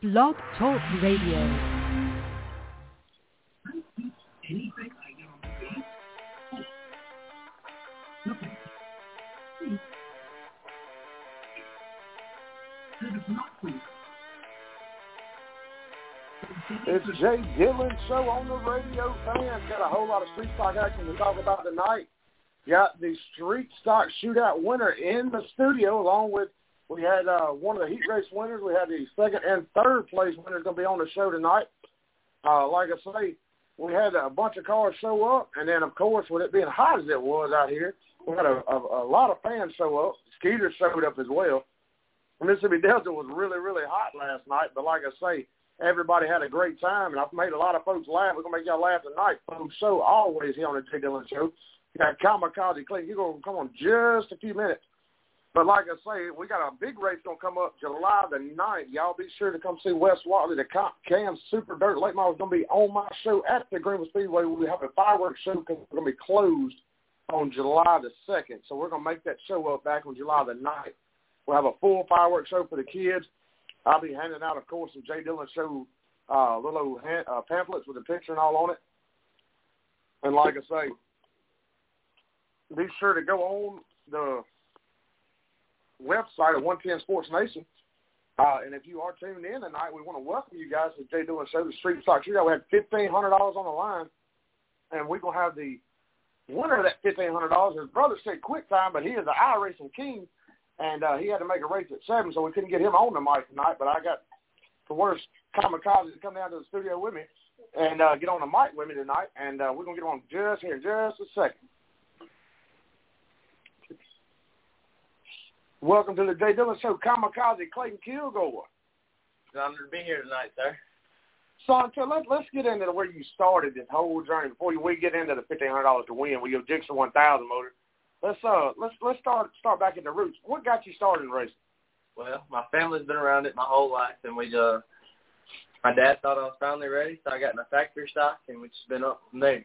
Blog Talk Radio. It's the J. Dillon Show on the radio, fans. Got a whole lot of street stock action to talk about tonight. Got the street stock shootout winner in the studio, along with we had one of the heat race winners. We had the second and third place winners going to be on the show tonight. Like I say, we had a bunch of cars show up, and then, of course, with it being hot as it was out here, we had a lot of fans show up. Skeeter showed up as well. Mississippi Delta was really, really hot last night, but like I say, everybody had a great time, and I've made a lot of folks laugh. We're going to make y'all laugh tonight, folks. So always here on the J. Dillon Show. You got Kamikaze Clayton. You're going to come on just a few minutes. But like I say, we got a big race going to come up July the 9th. Y'all be sure to come see Wes Watley, the Comp Cam Super Dirt Late Model is going to be on my show at the Greenville Speedway. We have a fireworks show because we're going to be closed on July the 2nd. So we're going to make that show up back on July the 9th. We'll have a full fireworks show for the kids. I'll be handing out, of course, some J. Dillon Show little old pamphlets with a picture and all on it. And like I say, be sure to go on the website of 110 Sports Nation. And if you are tuned in tonight, we want to welcome you guys to J. Dillon Show, the Street Stock Shootout. We had $1,500 on the line, and we're going to have the winner of that $1,500. His brother said quick time, but he is the iRacing king. And he had to make a race at 7, so we couldn't get him on the mic tonight. But I got the worst kamikaze to come down to the studio with me and get on the mic with me tonight. And we're going to get on just here in just a second. Welcome to the J. Dillon Show, Kamikaze Clayton Kilgore. It's an honor to be here tonight, sir. So let's get into where you started this whole journey before we get into the $1,500 to win with your Dixon 1000 motor. Let's start back at the roots. What got you started in racing? Well, my family's been around it my whole life, and my dad thought I was finally ready, so I got in a factory stock, and we've just been up from there.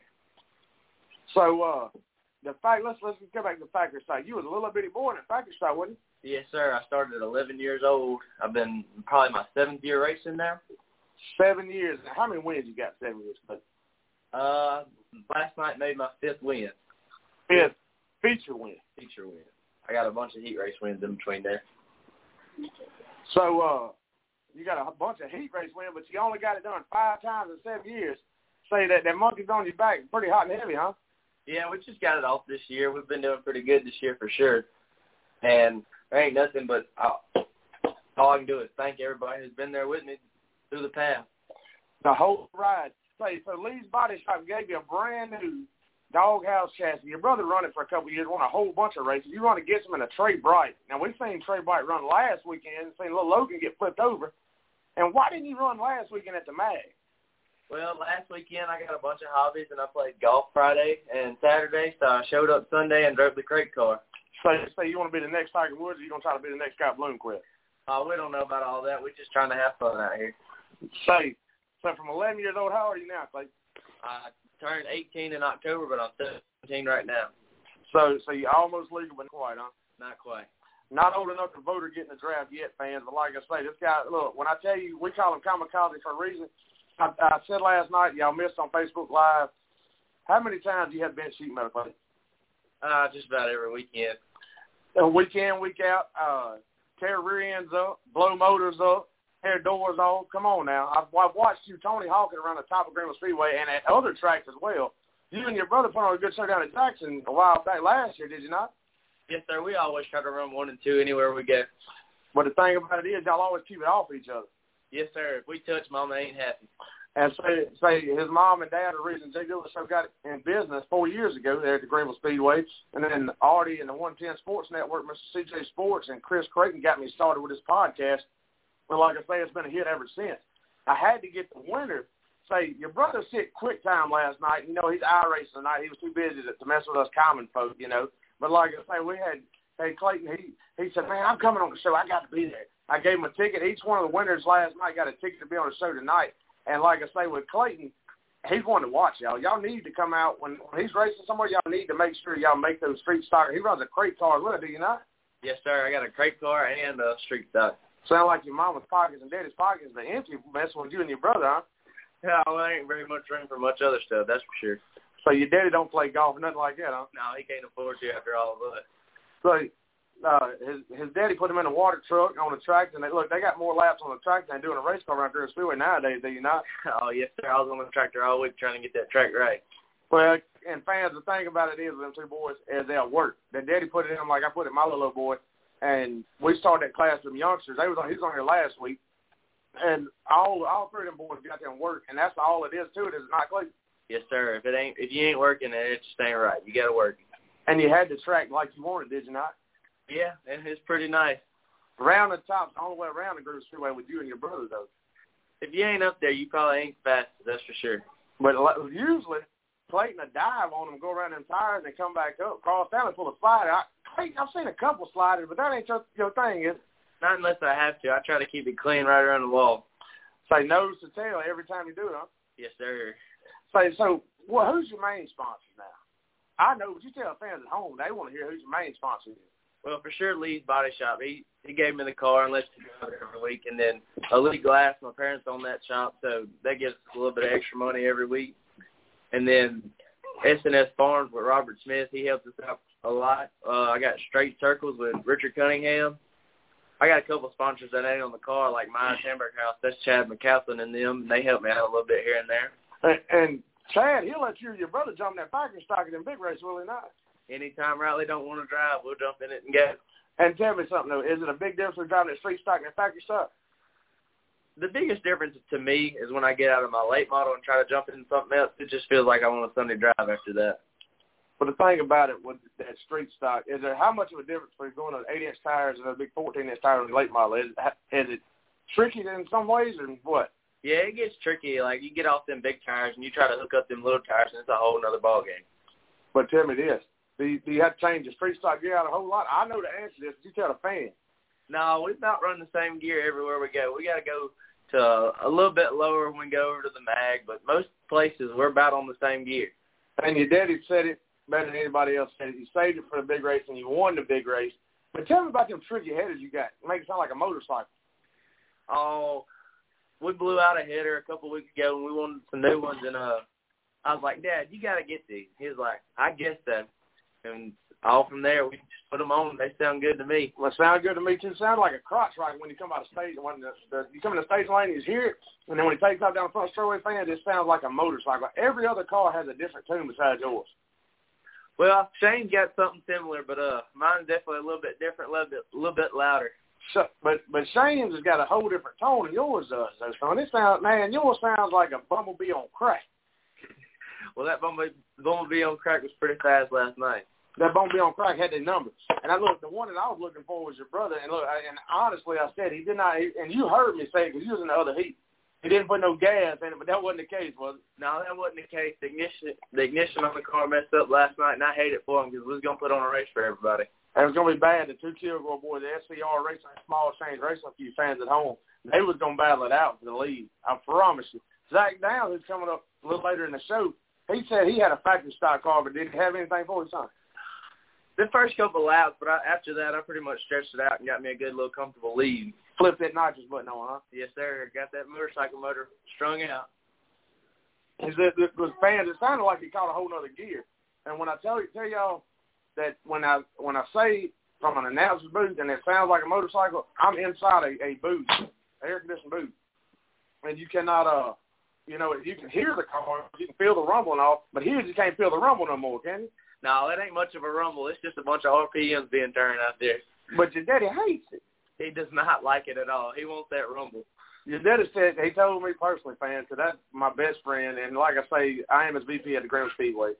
So let's go back to the factory stock. You was a little bitty boy in a factory stock, wasn't you? Yes, sir. I started at 11 years old. I've been probably my 7th year racing now. 7 years. How many wins you got 7 years? Last night made my 5th win. 5th. Feature win. I got a bunch of heat race wins in between there. So you got a bunch of heat race wins, but you only got it done 5 times in 7 years. Say that monkey's on your back pretty hot and heavy, huh? Yeah, we just got it off this year. We've been doing pretty good this year for sure. And there ain't nothing but all I can do is thank everybody who's been there with me through the path. The whole ride. So Lee's Body Shop gave you a brand new doghouse chassis. Your brother run it for a couple of years, won a whole bunch of races. You run against him in a Trey Bright. Now, we've seen Trey Bright run last weekend, seen little Logan get flipped over. And why didn't you run last weekend at the MAG? Well, last weekend I got a bunch of hobbies, and I played golf Friday and Saturday, so I showed up Sunday and drove the crate car. So you say you want to be the next Tiger Woods, or you going to try to be the next Scott Bloomquist? We don't know about all that. We're just trying to have fun out here. So from 11 years old, how old are you now, Clay? Turned 18 in October, but I'm 17 right now. So you're almost legal, but not quite, huh? Not quite. Not old enough to vote or get in the draft yet, fans. But like I say, this guy, look, when I tell you we call him Kamikaze for a reason, I said last night, y'all missed on Facebook Live, how many times do you have bench sheet metal play? Just about every weekend. So week in, week out, tear rear ends up, blow motors up, hair doors on. Come on now. I've watched you, Tony Hawkins, around the top of Greenville Speedway and at other tracks as well. You and your brother put on a good show down at Jackson a while back last year, did you not? Yes, sir. We always try to run 1 and 2 anywhere we go. But the thing about it is y'all always keep it off each other. Yes, sir. If we touch, Mama ain't happy. And say his mom and dad are the reason J. Dillon Show got in business 4 years ago there at the Greenville Speedway. And then Artie and the 110 Sports Network, Mr. CJ Sports, and Chris Creighton got me started with this podcast. But like I say, it's been a hit ever since. I had to get the winner. Say, your brother said quick time last night. You know, he's iRacing tonight. He was too busy to mess with us common folk, you know. But like I say, we had Clayton, he said, man, I'm coming on the show. I got to be there. I gave him a ticket. Each one of the winners last night got a ticket to be on the show tonight. And like I say, with Clayton, he's one to watch, y'all. Y'all need to come out. When he's racing somewhere, y'all need to make sure y'all make those street stock. He runs a crate car as well, do you not? Yes, sir. I got a crate car and a street stock. Sound like your mama's pockets and daddy's pockets been empty messing with you and your brother, huh? Yeah, well, I ain't very much room for much other stuff, that's for sure. So your daddy don't play golf or nothing like that, huh? No, he can't afford to after all of us. So his daddy put him in a water truck on a tractor, and they got more laps on the tractor than doing a race car around here at Speedway nowadays, do you not? Oh, yes, sir. I was on the tractor all week trying to get that track right. Well, and fans, the thing about it is them two boys is they'll work. Their daddy put it in like I put it in my little boy, and we started that class with them youngsters. He was on here last week, and all three of them boys got them work, and that's all it is to it is not clean. Yes, sir. If you ain't working, it just ain't right. You got to work. And you had the track like you wanted, did you not? Yeah, and it's pretty nice. Around the top, all the way around the Greenville Speedway with you and your brother, though. If you ain't up there, you probably ain't fast, that's for sure. But usually, Clayton will dive on them, go around them tires, and come back up, cross down and pull a slider. Clayton, I've seen a couple sliders, but that ain't your thing, is it? Not unless I have to. I try to keep it clean right around the wall. Say nose to tail every time you do it, huh? Yes, sir. So, who's your main sponsor now? I know, but you tell fans at home, they want to hear who's your main sponsor is. Well, for sure, Lee's Body Shop. He gave me the car and lets me go every week. And then Elite Glass, my parents own that shop, so that gives us a little bit of extra money every week. And then S&S Farms with Robert Smith. He helps us out a lot. I got Straight Circles with Richard Cunningham. I got a couple sponsors that ain't on the car, like my Hamburg House. That's Chad McCaslin and them, and they help me out a little bit here and there. And Chad, he'll let you and your brother jump in that Pike and Stalker in big race, will he not? Anytime Riley don't want to drive, we'll jump in it and get it. And tell me something, though. Is it a big difference between driving at Street Stock and Factory Stock? The biggest difference to me is when I get out of my late model and try to jump into something else, it just feels like I want a Sunday drive after that. But the thing about it with that Street Stock is there how much of a difference between going on 8-inch tires and a big 14-inch tire on the late model? Is it tricky in some ways or what? Yeah, it gets tricky. Like, you get off them big tires and you try to hook up them little tires, and it's a whole nother ballgame. But tell me this. Do you have to change the Street Stock gear out a whole lot? I know the answer to this, but you tell the fan. No, we've not run the same gear everywhere we go. We got to go to a little bit lower when we go over to the MAG, but most places we're about on the same gear. And your daddy said it better than anybody else said it. You saved it for the big race, and you won the big race. But tell me about them tricky headers you got. Make it sound like a motorcycle. Oh, we blew out a header a couple weeks ago, and we wanted some new ones, and I was like, Dad, you got to get these. He was like, I guess so. And all from there, we just put them on. They sound good to me. Well, sound good to me, too. It sounds like a crotch right when you come out of stage. When you come in the stage lane, you hear it. And then when he takes off down the front straightaway, fan, it sounds like a motorcycle. Every other car has a different tune besides yours. Well, Shane's got something similar, but mine's definitely a little bit different, a little bit louder. So, but Shane's has got a whole different tone than yours does. So it sounds, man, yours sounds like a bumblebee on crack. Well, that bumblebee on crack was pretty fast last night. That Bumblebee on crack had their numbers. And I looked, the one that I was looking for was your brother. And look, and honestly, I said he did not, and you heard me say it because you was in the other heat. He didn't put no gas in it, but that wasn't the case, was it? No, that wasn't the case. The ignition on the car messed up last night, and I hate it for him because we was going to put on a race for everybody. And it was going to be bad. The two Kilgore boys, the SCR racing, small change racing, a few fans at home, they was going to battle it out for the lead. I promise you. Zach Downs, who's coming up a little later in the show, he said he had a factory stock car, but didn't have anything for his son. The first couple laps, but after that, I pretty much stretched it out and got me a good little comfortable lead. Flipped that nitrous button on, huh? Yes, sir. Got that motorcycle motor strung out. It sounded like he caught a whole other gear. And when I tell y'all that when I say from an announcer's booth and it sounds like a motorcycle, I'm inside a booth, an air-conditioned booth. And you cannot you can hear the car, you can feel the rumble and all, but here you can't feel the rumble no more, can you? No, it ain't much of a rumble. It's just a bunch of RPMs being turned out there. But your daddy hates it. He does not like it at all. He wants that rumble. Your daddy said, he told me personally, fans, because that's my best friend, and like I say, I am his VP at the Greenville Speedway.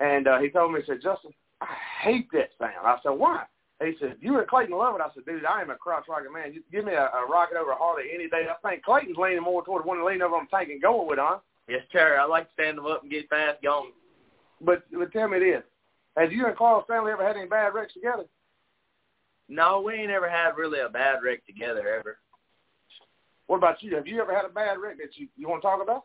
And he told me, he said, Justin, I hate that sound. I said, why? He said, you and Clayton love it. I said, dude, I am a crotch rocket man. You give me a rocket over a Harley any day. I think Clayton's leaning more toward one leaning over on the tank and going with, huh? Yes, sir. I like to stand them up and get fast going. But tell me this. Has you and Carl's family ever had any bad wrecks together? No, we ain't ever had really a bad wreck together, ever. What about you? Have you ever had a bad wreck that you want to talk about?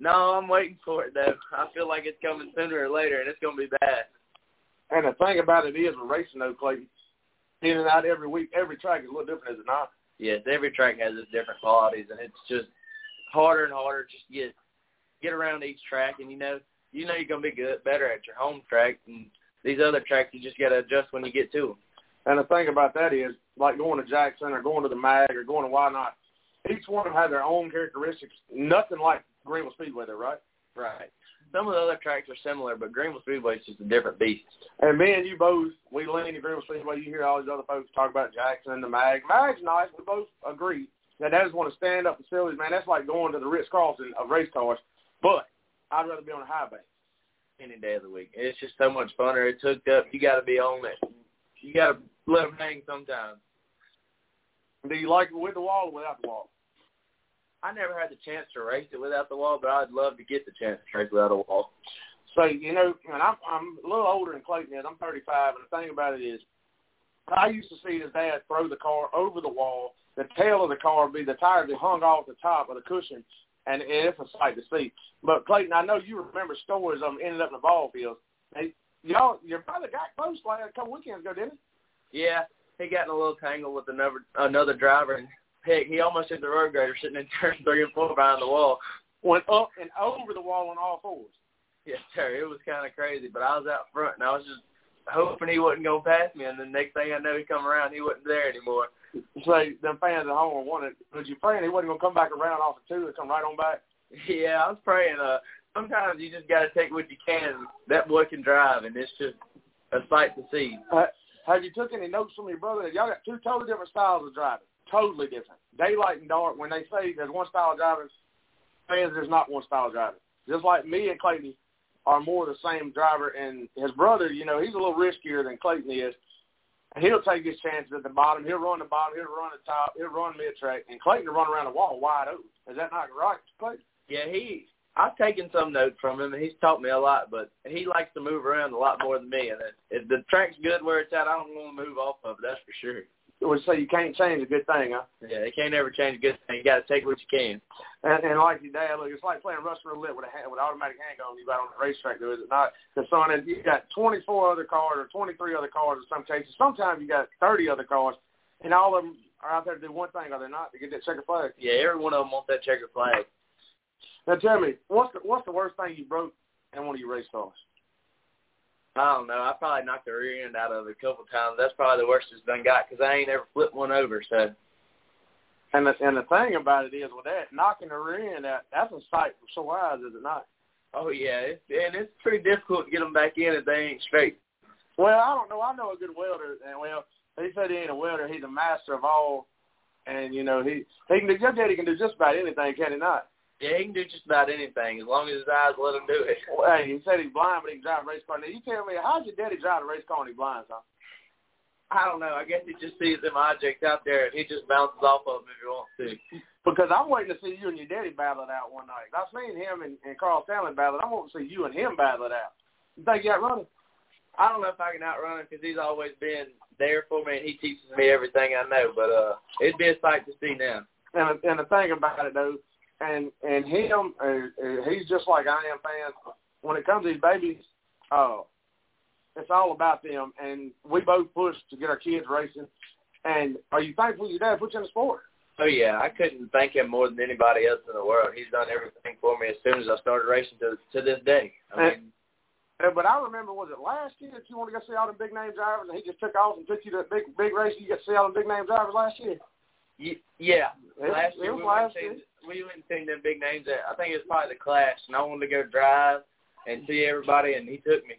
No, I'm waiting for it, though. I feel like it's coming sooner or later, and it's going to be bad. And the thing about it is, we're racing, though, Clayton, in and out every week, every track is a little different, is it not? Yes, every track has its different qualities, and it's just harder and harder just to get around each track. And, you know you're going to be better at your home track. And these other tracks, you just got to adjust when you get to them. And the thing about that is, like going to Jackson or going to the MAG or going to Why Not, each one of them had their own characteristics. Nothing like Greenville Speedway, though, right? Right. Some of the other tracks are similar, but Greenville Speedway is just a different beast. And me and you both, we lean to Greenville Speedway. You hear all these other folks talk about Jackson and the MAG. MAG's nice. We both agree that is one of stand-up facilities, man. That's like going to the Ritz-Carlton of race cars. But I'd rather be on the highway any day of the week. It's just so much funner. It's hooked up. You got to be on it. You got to let them hang sometimes. Do you like it with the wall or without the wall? I never had the chance to race it without the wall, but I'd love to get the chance to race without a wall. So, and I'm a little older than Clayton is. I'm 35, and the thing about it is I used to see his dad throw the car over the wall. The tail of the car would be the tires that hung off the top of the cushion, and it's a sight to see. But, Clayton, I know you remember stories of him ended up in the ball field. Hey, your brother got close like a couple weekends ago, didn't he? Yeah, he got in a little tangle with another driver, and heck, he almost hit the road grader sitting in turn 3 and 4 behind the wall. Went up and over the wall on all fours. Yes, sir. It was kind of crazy, but I was out front, and I was just hoping he wasn't going to pass me, and the next thing I know, he come around, he wasn't there anymore. So, them fans at home wanted, was you praying he wasn't going to come back around off of 2 and come right on back? Yeah, I was praying. Sometimes you just got to take what you can. That boy can drive, and it's just a sight to see. Have you took any notes from your brother? Y'all got two totally different styles of driving. Totally different. Daylight and dark, when they say there's one style of driving, fans, there's not one style of driving. Just like me and Clayton are more the same driver, and his brother, he's a little riskier than Clayton is. He'll take his chances at the bottom. He'll run the bottom. He'll run the top. He'll run mid-track. And Clayton will run around the wall wide open. Is that not right, Clayton? Yeah, I've taken some notes from him, and he's taught me a lot, but he likes to move around a lot more than me. And if the track's good where it's at, I don't want to move off of it, that's for sure. So you can't change a good thing, huh? Yeah, you can't ever change a good thing. You got to take what you can. And like your dad, look, it's like playing Russian roulette with an automatic handgun you got on the racetrack, though, is it not? Because you got 24 other cars or 23 other cars in some cases. Sometimes you got 30 other cars, and all of them are out there to do one thing, are they not, to get that checkered flag? Yeah, every one of them wants that checkered flag. Now tell me, what's the worst thing you broke in one of your race cars? I don't know. I probably knocked the rear end out of it a couple times. That's probably the worst it's done got because I ain't ever flipped one over. So, and the thing about it is with that, knocking the rear end out, that's a sight for sore eyes, is it not? Oh, yeah. It's pretty difficult to get them back in if they ain't straight. Well, I don't know. I know a good welder. And, he said he ain't a welder. He's a master of all. And, he can do, your daddy can do just about anything, can he not? Yeah, he can do just about anything as long as his eyes let him do it. Well, hey, he said he's blind, but he can drive a race car. Now, you tell me, how's your daddy drive a race car and he's blind, son? I don't know. I guess he just sees them objects out there, and he just bounces off of them if he wants to. Because I'm waiting to see you and your daddy battle it out one night. I've seen him and Carl Stanley battle it. I want to see you and him battle it out. You think you outrun him? I don't know if I can outrun him because he's always been there for me, and he teaches me everything I know. But it'd be a sight to see now. And the thing about it, though, and him, he's just like I am, fans. When it comes to these babies, it's all about them. And we both push to get our kids racing. And are you thankful your dad put you in the sport? Oh, yeah. I couldn't thank him more than anybody else in the world. He's done everything for me as soon as I started racing to this day. But I remember, was it last year that you wanted to go see all the big-name drivers, and he just took off and took you to the big race, you got to see all the big-name drivers last year? Yeah. We went and seen them big names. I think it was probably the Clash, and I wanted to go drive and see everybody, and he took me.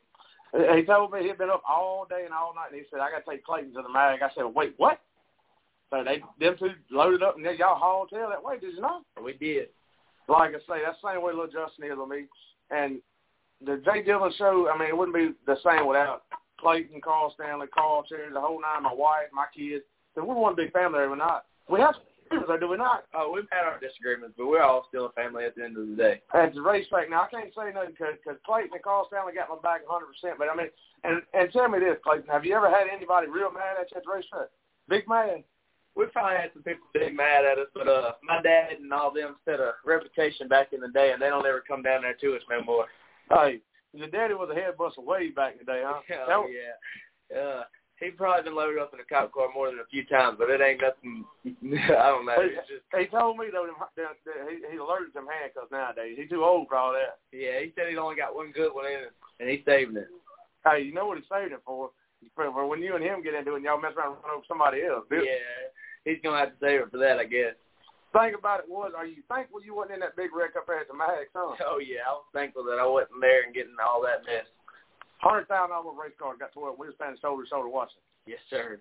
He told me he'd been up all day and all night, and he said, I got to take Clayton to the MAG. I said, wait, what? So them two loaded up, and y'all hauled tail that way, did you not? We did. Like I say, that's the same way little Justin is with me. And the J. Dillon Show, I mean, it wouldn't be the same without Clayton, Carl Stanley, Carl Cherry, the whole nine, my wife, my kids. Because we're one big family every night. We have or do we not? Oh, we've had our disagreements, but we're all still a family at the end of the day. At the racetrack, now I can't say nothing because Clayton and Carl Stanley got my back 100%. But I mean, and tell me this, Clayton, have you ever had anybody real mad at you at the racetrack? Big mad? We've probably had some people big mad at us, but my dad and all them set a reputation back in the day, and they don't ever come down there to us no more. Hey, your daddy was a head buster way back in the day, huh? Oh, yeah. He's probably been loaded up in a cop car more than a few times, but it ain't nothing. I don't know. He told me, though, that he's allergic to them handcuffs nowadays. He's too old for all that. Yeah, he said he's only got one good one in it, and he's saving it. Hey, you know what he's saving it for? For when you and him get into it and y'all mess around and run over somebody else. Dude. Yeah, he's going to have to save it for that, I guess. The thing about it was, are you thankful you wasn't in that big wreck up there at the MAG, huh? Oh, yeah, I was thankful that I wasn't there and getting all that mess. $100,000 race car got to where we were standing shoulder to shoulder watching. Yes, sir.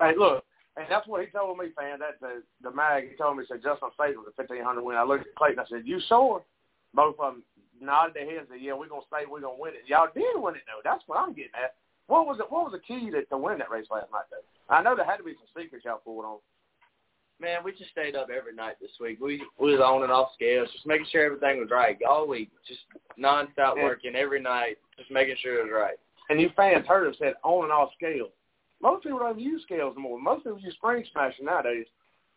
Hey, look, and that's what he told me, fan. That the MAG, he told me, he said, Justin stayed with the 1500 win. I looked at Clayton, I said, you sure? Both of them nodded their heads and said, yeah, we're going to stay, we're going to win it. Y'all did win it, though. That's what I'm getting at. What was the key to win that race last night, though? I know there had to be some secrets y'all pulled on. Man, we just stayed up every night this week. We was on and off scales, just making sure everything was right all week, just nonstop working every night, just making sure it was right. And you fans heard him said on and off scales. Most people don't use scales anymore. Most people use spring smashing nowadays.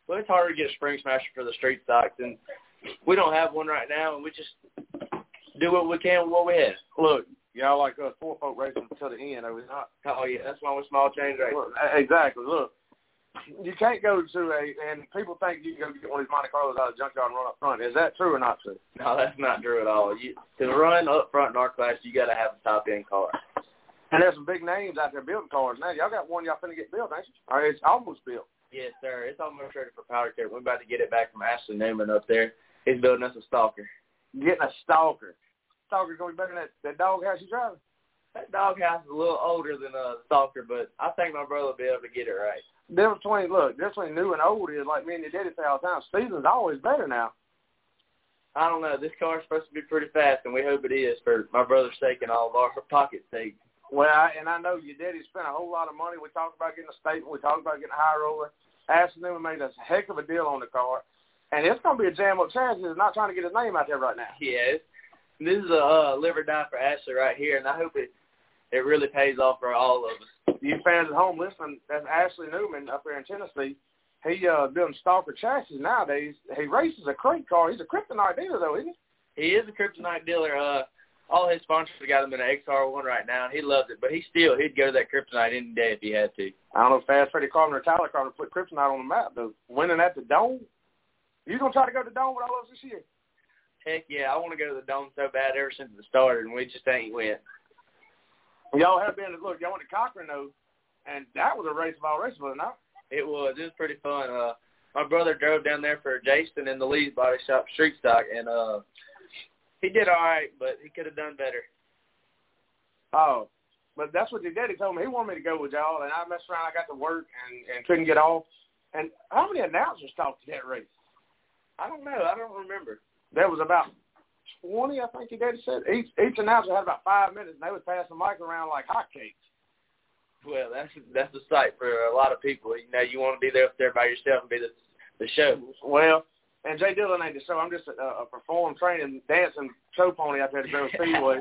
Well, it's harder to get spring smashing for the street stocks, and we don't have one right now, and we just do what we can with what we have. Look, y'all like us four folk racing until the end. Are we not? Oh, yeah, that's why we're small change racing. Look, exactly, look. You can't go to and people think you can go get one of these Monte Carlos out of the junkyard and run up front. Is that true or not true? No, that's not true at all. To run up front in our class, you got to have a top-end car. And there's some big names out there building cars now. Y'all got one y'all finna get built, ain't you? Or it's almost built. Yes, sir. It's almost ready for powder coat. We're about to get it back from Ashley Newman up there. He's building us a Stalker. Getting a Stalker. Stalker's going to be better than that doghouse you driving. That doghouse is a little older than a Stalker, but I think my brother will be able to get it right. Difference between new and old is like me and your daddy say all the time, season's always better now. I don't know. This car's supposed to be pretty fast, and we hope it is for my brother's sake and all of our pocket's sake. Well, I know your daddy spent a whole lot of money. We talked about getting a statement. We talked about getting a high roller. Ashley Newman made us a heck of a deal on the car, and it's going to be a jam-up challenge. He's not trying to get his name out there right now. Yeah, this is a live or die for Ashley right here, and I hope it really pays off for all of us. You fans at home listening, that's Ashley Newman up there in Tennessee. He doing Stalker chassis nowadays. He races a crate car. He's a Kryptonite dealer, though, isn't he? He is a Kryptonite dealer. All his sponsors got him in an XR1 right now, and he loves it. But he'd go to that Kryptonite any day if he had to. I don't know if Fast Freddy Carpenter or Tyler Carpenter put Kryptonite on the map, though. Winning at the Dome? You going to try to go to the Dome with all of us this year? Heck, yeah. I want to go to the Dome so bad ever since it started, and we just ain't went. Y'all have been, look, y'all went to Cochran, though, and that was a race of all races, wasn't it? It was. It was pretty fun. My brother drove down there for Jason in the Lee's Body Shop Street Stock, and he did all right, but he could have done better. Oh, but that's what your daddy told me. He wanted me to go with y'all, and I messed around. I got to work and couldn't get off. And how many announcers talked to that race? I don't know. I don't remember. There was about 20, I think your daddy said. Each announcer had about 5 minutes, and they would pass the mic around like hotcakes. Well, that's a sight for a lot of people. You know, you want to be there up there by yourself and be the show. Well, and J. Dillon ain't the show. I'm just a perform, training, dancing show pony out there at the Greenville Speedway.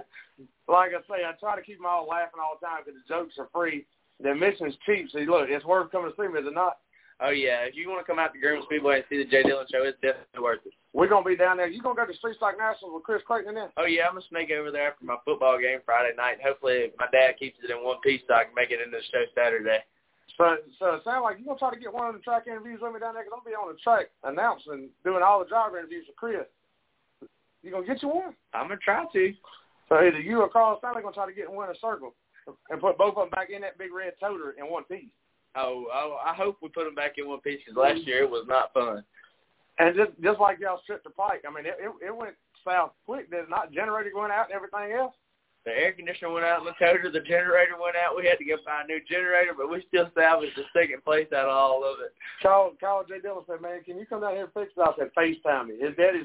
Like I say, I try to keep them all laughing all the time because the jokes are free. The admission's cheap. So, look, it's worth coming to see me, is it not? Oh, yeah. If you want to come out to Greenville Speedway and see the J. Dillon Show, it's definitely worth it. We're going to be down there. You going to go to Street Stock Nationals with Chris Clayton then? Oh, yeah. I'm going to sneak over there after my football game Friday night. Hopefully, my dad keeps it in one piece so I can make it into the show Saturday. So it sounds like you're going to try to get one of the track interviews with me down there because I'm going to be on the track announcing, doing all the driver interviews with Chris. You going to get you one? I'm going to try to. So either you or Carl Stanley going to try to get one in a circle and put both of them back in that big red toter in one piece. Oh, I hope we put them back in one piece because last year it was not fun. And just like y'all's trip to Pike, I mean, it went south quick. Did it not? Generator went out and everything else? The air conditioner went out in the toter. The generator went out. We had to go buy a new generator, but we still salvaged the second place out of all of it. Called J. Dillon said, man, can you come down here and fix it? I said, FaceTime me. His daddy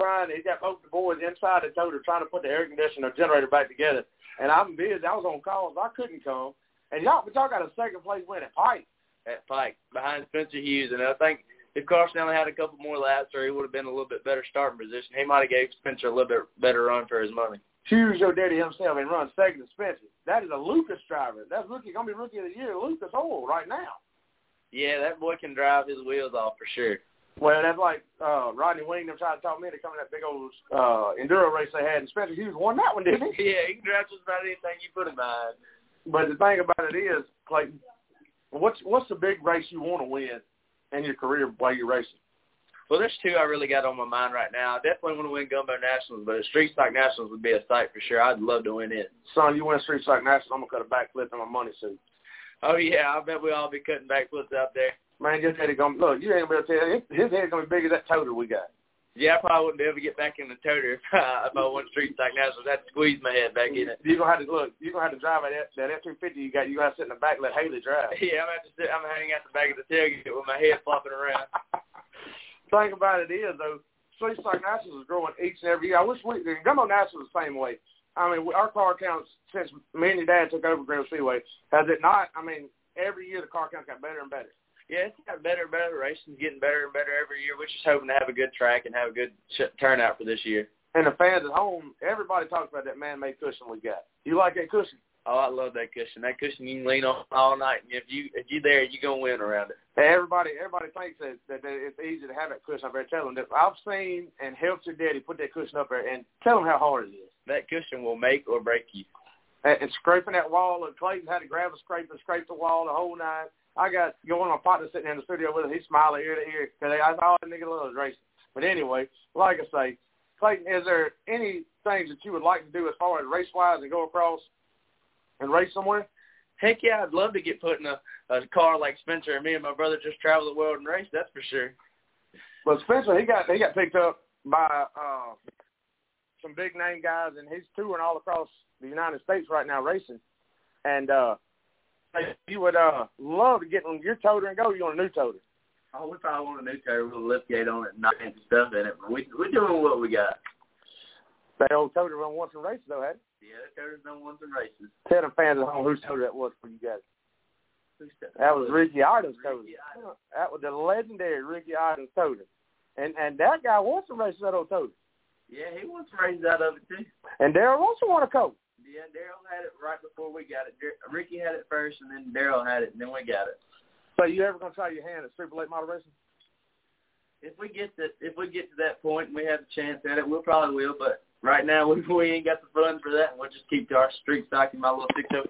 trying. He got both the boys inside the toter trying to put the air conditioner generator back together. And I'm busy. I was on calls. I couldn't come. And y'all got a second place win at Pike. At Pike, behind Spencer Hughes. And I think if Carson only had a couple more laps, or he would have been a little bit better starting position, he might have gave Spencer a little bit better run for his money. Hughes, your daddy himself, and run second to Spencer. That is a Lucas driver. That's going to be Rookie of the Year, Lucas Oil, right now. Yeah, that boy can drive his wheels off for sure. Well, that's like Rodney Wing, them trying to talk me into coming to that big old enduro race they had, and Spencer Hughes won that one, didn't he? Yeah, he can drive just about anything you put him behind. But the thing about it is, Clayton, what's the big race you want to win in your career while you're racing? Well, there's two I really got on my mind right now. I definitely want to win Gumbo Nationals, but Street Stock Nationals would be a sight for sure. I'd love to win it. Son, you win Street Stock Nationals, I'm going to cut a backflip in my money suit. Oh, yeah, I bet we'll all be cutting backflips out there. Man, your head is going to look, you ain't going to be able to tell. His head is going to be bigger than that toter we got. Yeah, I probably wouldn't be able to get back in the toter if I won Street Stock Nationals. I'd squeeze my head back in it. You're going to have to, look, you're going to have to drive that F-250 you got. You're going to have to sit in the back and let Haley drive. Yeah, I'm going to hang out the back of the tailgate with my head flopping around. The thing about it is, though, Street Stock Nationals is growing each and every year. I wish we – Gumbo Nationals is the same way. I mean, our car counts, since me and your dad took over Greenville Speedway, has it not? I mean, every year the car counts got better and better. Yeah, it's got better and better. Racing's getting better and better every year. We're just hoping to have a good track and have a good turnout for this year. And the fans at home, everybody talks about that man-made cushion we got. You like that cushion? Oh, I love that cushion. That cushion you can lean on all night, and if you're there, you're gonna win around it. Everybody thinks that it's easy to have that cushion up there. Tell them that I've seen and helped your daddy put that cushion up there, and tell them how hard it is. That cushion will make or break you. And scraping that wall, and Clayton had to grab a scrape and scrape the wall the whole nine. I got one of my partners sitting in the studio with us. He's smiling ear to ear because that's all that nigga loves racing. But anyway, like I say, Clayton, is there any things that you would like to do as far as race wise and go across? And race somewhere? Heck yeah, I'd love to get put in a car like Spencer and me and my brother just travel the world and race, that's for sure. Well, Spencer, he got picked up by some big name guys, and he's touring all across the United States right now racing. And you would love to get on your toter and go. You want a new toter? Oh, we probably want a new toter with a lift gate on it and all kinds of stuff in it. But we're doing what we got. That old toter run once in races, though, had it? Yeah, that toter's done once in races. Tell the fans at home whose toter that was for you guys. That was Ricky Iden's toter. That was the legendary Ricky Iden's toter. And that guy wants to race that old toter. Yeah, he wants to race out of it, too. And Darryl also won a coat. Yeah, Darryl had it right before we got it. Ricky had it first, and then Darryl had it, and then we got it. So you ever going to try your hand at Super Late Model Racing? If we get to that point and we have a chance at it, we'll probably will, but right now we ain't got the funds for that, and we'll just keep to our street stock and my little 604.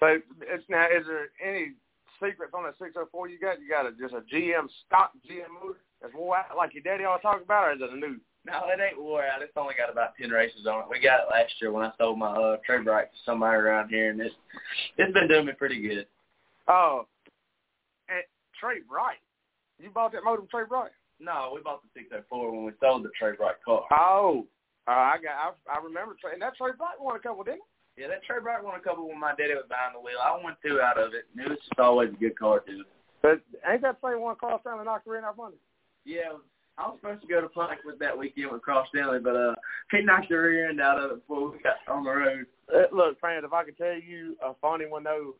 So now, is there any secrets on that 604 you got? You got just a GM stock GM motor that's wore out, like your daddy always talks about, or is it a new? No, it ain't wore out. It's only got about 10 races on it. We got it last year when I sold my Trey Bright to somebody around here, and it's been doing me pretty good. Oh, and Trey Bright. You bought that motor from Trey Bright? No, we bought the 604 when we sold the Trey Bright car. Oh, I remember Trey. And that Trey Bright won a couple, didn't it? Yeah, that Trey Bright won a couple when my daddy was behind the wheel. I won two out of it, and it was just always a good car, too. But ain't that same one Carl Stanley knocked her in our money? Yeah, I was supposed to go to Pike with that weekend with Carl Stanley, but he knocked the rear end out of it before we got on the road. Look, friend, if I could tell you a funny one, though,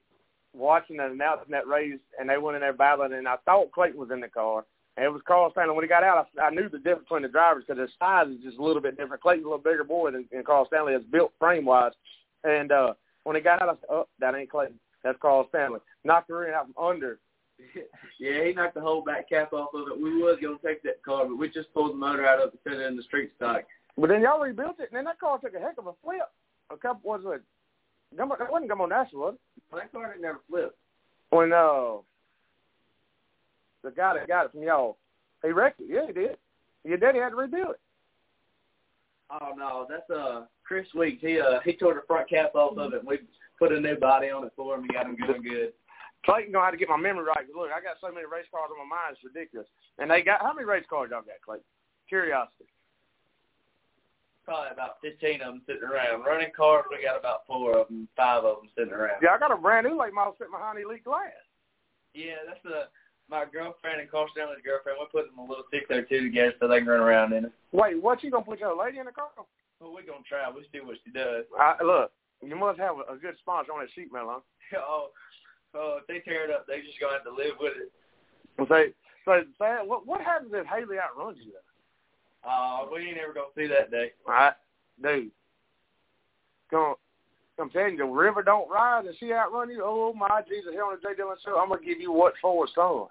watching and announcing that race, and they went in there battling, and I thought Clayton was in the car, and it was Carl Stanley. When he got out, I knew the difference between the drivers because their size is just a little bit different. Clayton's a little bigger boy than Carl Stanley is built frame-wise, and when he got out, I said, oh, that ain't Clayton. That's Carl Stanley. Knocked the rear end out from under. Yeah, he knocked the whole back cap off of it. We was going to take that car, but we just pulled the motor out of it and put it in the street stock. But then y'all rebuilt it, and then that car took a heck of a flip. A couple was like, that wasn't Gumbo National, was it? That car didn't ever flip. When the guy that got it from y'all, he wrecked it. Yeah, he did. Your daddy had to rebuild it. Oh no, that's Chris Weeks. He tore the front cap off of it. We put a new body on it for him and got him doing good. Clayton gonna have to get my memory right. Cause look, I got so many race cars on my mind, it's ridiculous. And they got how many race cars y'all got, Clayton? Curiosity. Probably about 15 of them sitting around. Running cars, we got about 4 of them, 5 of them sitting around. Yeah, I got a brand new late model sitting behind Elite Glass. Yeah, that's my girlfriend and Carl Stanley's girlfriend. We're putting them a little 602 together so they can run around in it. Wait, what, you going to put your lady in the car? Well, we're going to try. We'll see what she does. Look, you must have a good sponsor on that sheet metal, huh? Oh, if they tear it up, they just going to have to live with it. So what happens if Haley outruns you, though? We ain't ever gonna see that day. All right, dude. I'm telling you, the river don't rise and she outrun you. Oh my Jesus! Here on the J. Dillon Show, I'm gonna give you what for, son.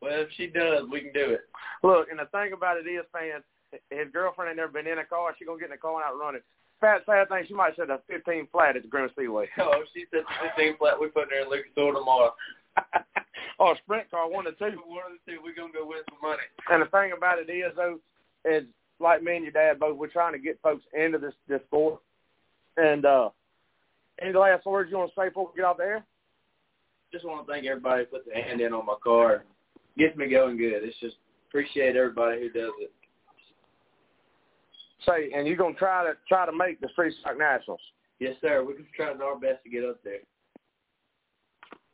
Well, if she does, we can do it. Look, and the thing about it is, fans, his girlfriend ain't never been in a car. She gonna get in a car and outrun it. fat, sad thing, she might set a 15 flat at the Greenville Speedway. Oh, if she sets a 15 flat, we're putting her in Lucas Oil tomorrow. Oh, sprint car, 1 or 2. 1 or 2, we're going to go win some money. And the thing about it is, though, is like me and your dad both, we're trying to get folks into this sport. And any last words you want to say before we get out there? Just want to thank everybody who put their hand in on my car. Gets me going good. It's just appreciate everybody who does it. Say, and you're going to try to make the Street Stock Nationals? Yes, sir. We're just trying our best to get up there.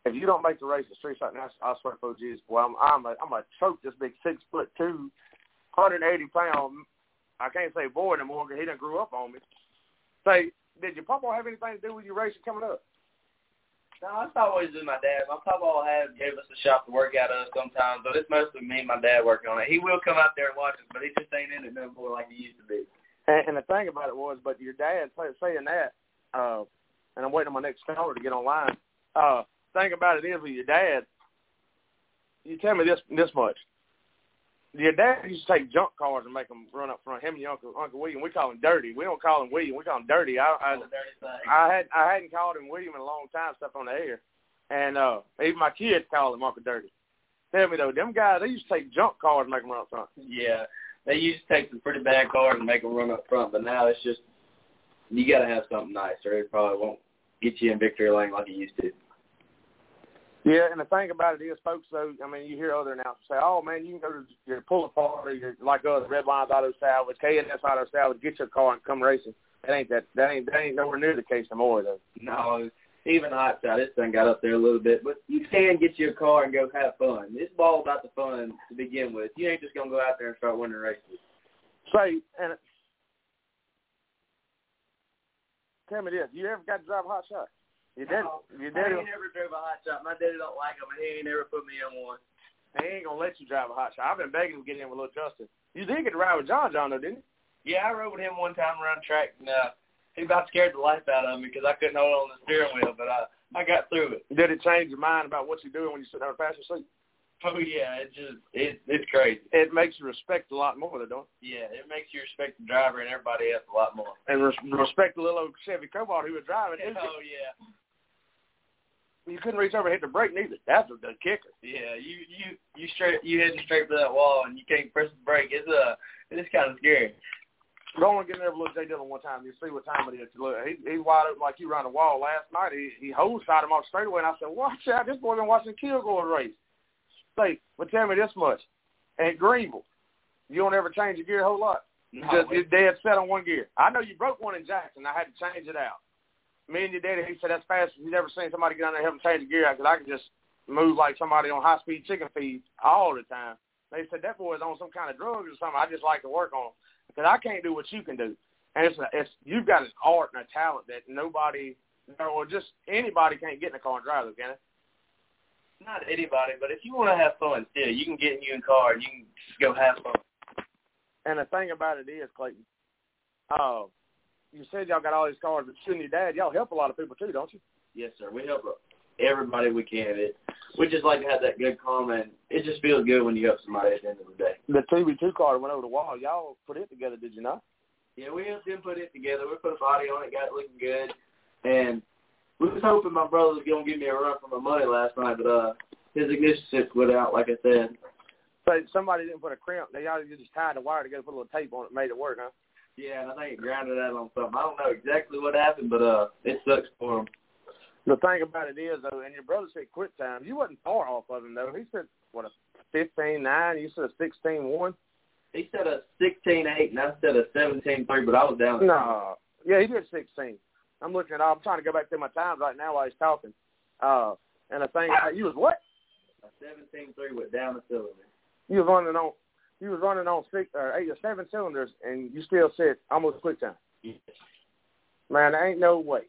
If you don't make the race at Street Stock Nationals, I swear to Jesus, boy, I'm going to choke this big 6'2", 180-pound, I can't say boy anymore because he done grew up on me. Say, did your papa have anything to do with your racing coming up? No, it's always been my dad. My papa had gave us a shop to work out of sometimes, but it's mostly me and my dad working on it. He will come out there and watch us, but he just ain't in it no more like he used to be. And the thing about it was, but your dad saying that, and I'm waiting on my next caller to get online. The thing about it is with your dad, you tell me this much. Your dad used to take junk cars and make them run up front. Him and your Uncle William, we call him Dirty. We don't call him William. We call him Dirty. I hadn't called him William in a long time, stuff on the air. And even my kids call him Uncle Dirty. Tell me, though, them guys, they used to take junk cars and make them run up front. Yeah, they used to take some pretty bad cars and make them run up front, but now it's just you got to have something nice or it probably won't get you in victory lane like it used to. Yeah, and the thing about it is, folks, though, I mean, you hear other announcers say, oh, man, you can go to your pull-apart or your, like us, Red Lions Auto Salvage, K&S Auto Salvage, get your car and come racing. That ain't nowhere near the case no more, though. No, even hot shot, this thing got up there a little bit. But you can get your car and go have fun. It's all about the fun to begin with. You ain't just going to go out there and start winning races. So, and tell me this, you ever got to drive a hot shot? You did. I ain't never drove a hot shot. My daddy don't like him, and he ain't never put me in one. He ain't going to let you drive a hot shot. I've been begging him to get in with little Justin. You did get to ride with John, though, didn't you? Yeah, I rode with him one time around track, and he about scared the life out of me because I couldn't hold on the steering wheel, but I got through it. Did it change your mind about what you're doing when you sit down in the passenger seat? Oh, yeah, it's crazy. It makes you respect a lot more, though, don't it? Yeah, it makes you respect the driver and everybody else a lot more. And respect the little old Chevy Cobalt who was driving it. Oh, yeah. You couldn't reach over and hit the brake neither. That's the kicker. Yeah, you heading straight for that wall and you can't press the brake. It's kind of scary. Go on and get there with J. Dillon one time. You see what time it is. Look, he wide open like you around the wall last night. He hole-sided him off straight away, and I said, watch out. This boy been watching Kilgore race. Say, but tell me this much. At Greenville, you don't ever change your gear a whole lot. No, you're dead set on one gear. I know you broke one in Jackson. I had to change it out. Me and your daddy, he said, that's fast. He's never seen somebody get on there and help him change the gear out because I can just move like somebody on high-speed chicken feed all the time. They said, that boy's on some kind of drugs or something. I just like to work on him because I can't do what you can do. And you've got an art and a talent that nobody or just anybody can't get in a car and drive it, can it? Not anybody, but if you want to have fun still, you can get in your car and you can just go have fun. And the thing about it is, Clayton, you said y'all got all these cars, but you and your dad, y'all help a lot of people too, don't you? Yes, sir. We help everybody we can. We just like to have that good calm, and it just feels good when you help somebody at the end of the day. The 2v2 car went over the wall. Y'all put it together, did you not? Yeah, we helped them put it together. We put a body on it, got it looking good, and we was hoping my brother was going to give me a run for my money last night, but his ignition switch went out, like I said. So somebody didn't put a crimp. They all just tied the wire together, put a little tape on it, made it work, huh? Yeah, I think it grounded out on something. I don't know exactly what happened, but it sucks for him. The thing about it is, though, and your brother said quit time. You wasn't far off of him, though. He said, what, a 15-9? You said a 16-1? He said a 16-8, and I said a 17-3, but I was down. No. Yeah, he did 16. I'm looking at all. I'm trying to go back through my times right now while he's talking. And the thing, you was what? A 17-3 went down the cylinder. You was running on 7 cylinders, and you still said almost quick time. Yes. Man, there ain't no way.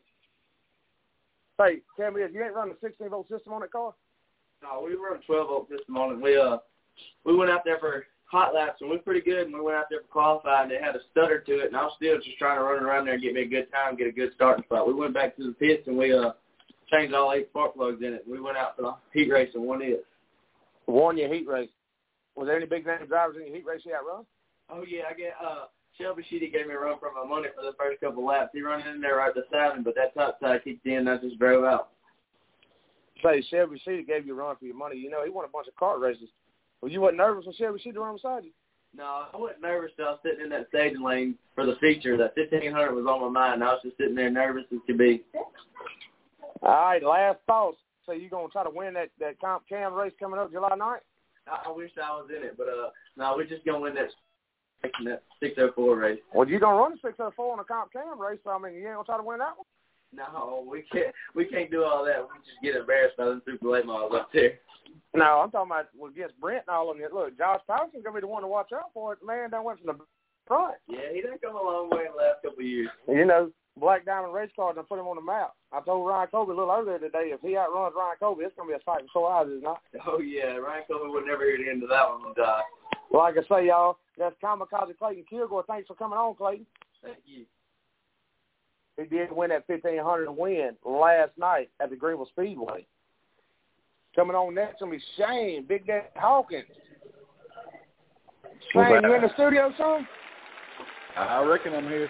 Hey, tell me if you ain't running a 16-volt system on that car? No, we run a 12-volt system on it. We went out there for hot laps, and we were pretty good, and we went out there for qualifying, and it had a stutter to it, and I was still just trying to run around there and get me a good time, get a good starting spot. We went back to the pits, and we changed all 8 spark plugs in it. We went out for the heat race and won it. Won your heat race. Was there any big-name drivers in your heat race you outrun? Oh, yeah. I get Shelby Sheedy gave me a run for my money for the first couple laps. He ran in there right beside him, but that top side kicked in, and I just drove out. Say, Shelby Sheedy gave you a run for your money. You know, he won a bunch of car races. Well, you wasn't nervous when Shelby Sheedy ran beside you? No, I wasn't nervous till I was sitting in that staging lane for the feature. That 1500 was on my mind. I was just sitting there nervous as could be. All right, last thoughts. So you going to try to win that Comp Cam race coming up July 9th? I wish I was in it, but no, we're just going to win that 604 race. Well, you're going to run the 604 in a Comp Cam race, so, I mean, you ain't going to try to win that one? No, we can't do all that. We just get embarrassed by them super late models up there. No, I'm talking about against Brent and all of them. Look, Josh Thompson's going to be the one to watch out for it. Man, that went from the front. Yeah, he done come a long way in the last couple of years. You know, Black Diamond Race Car done put him on the map. I told Ryan Kobe a little earlier today, if he outruns Ryan Kobe, it's going to be a fight with sore eyes, is it not? Oh, yeah, Ryan Kobe would never hear the end of that one, Josh. Well, like I say, y'all, that's Kamikaze Clayton Kilgore. Thanks for coming on, Clayton. Thank you. He did win that 1500 win last night at the Greenville Speedway. Coming on next will be Shane, Big Daddy Hawkins. Shane, you in the studio, son? I reckon I'm here.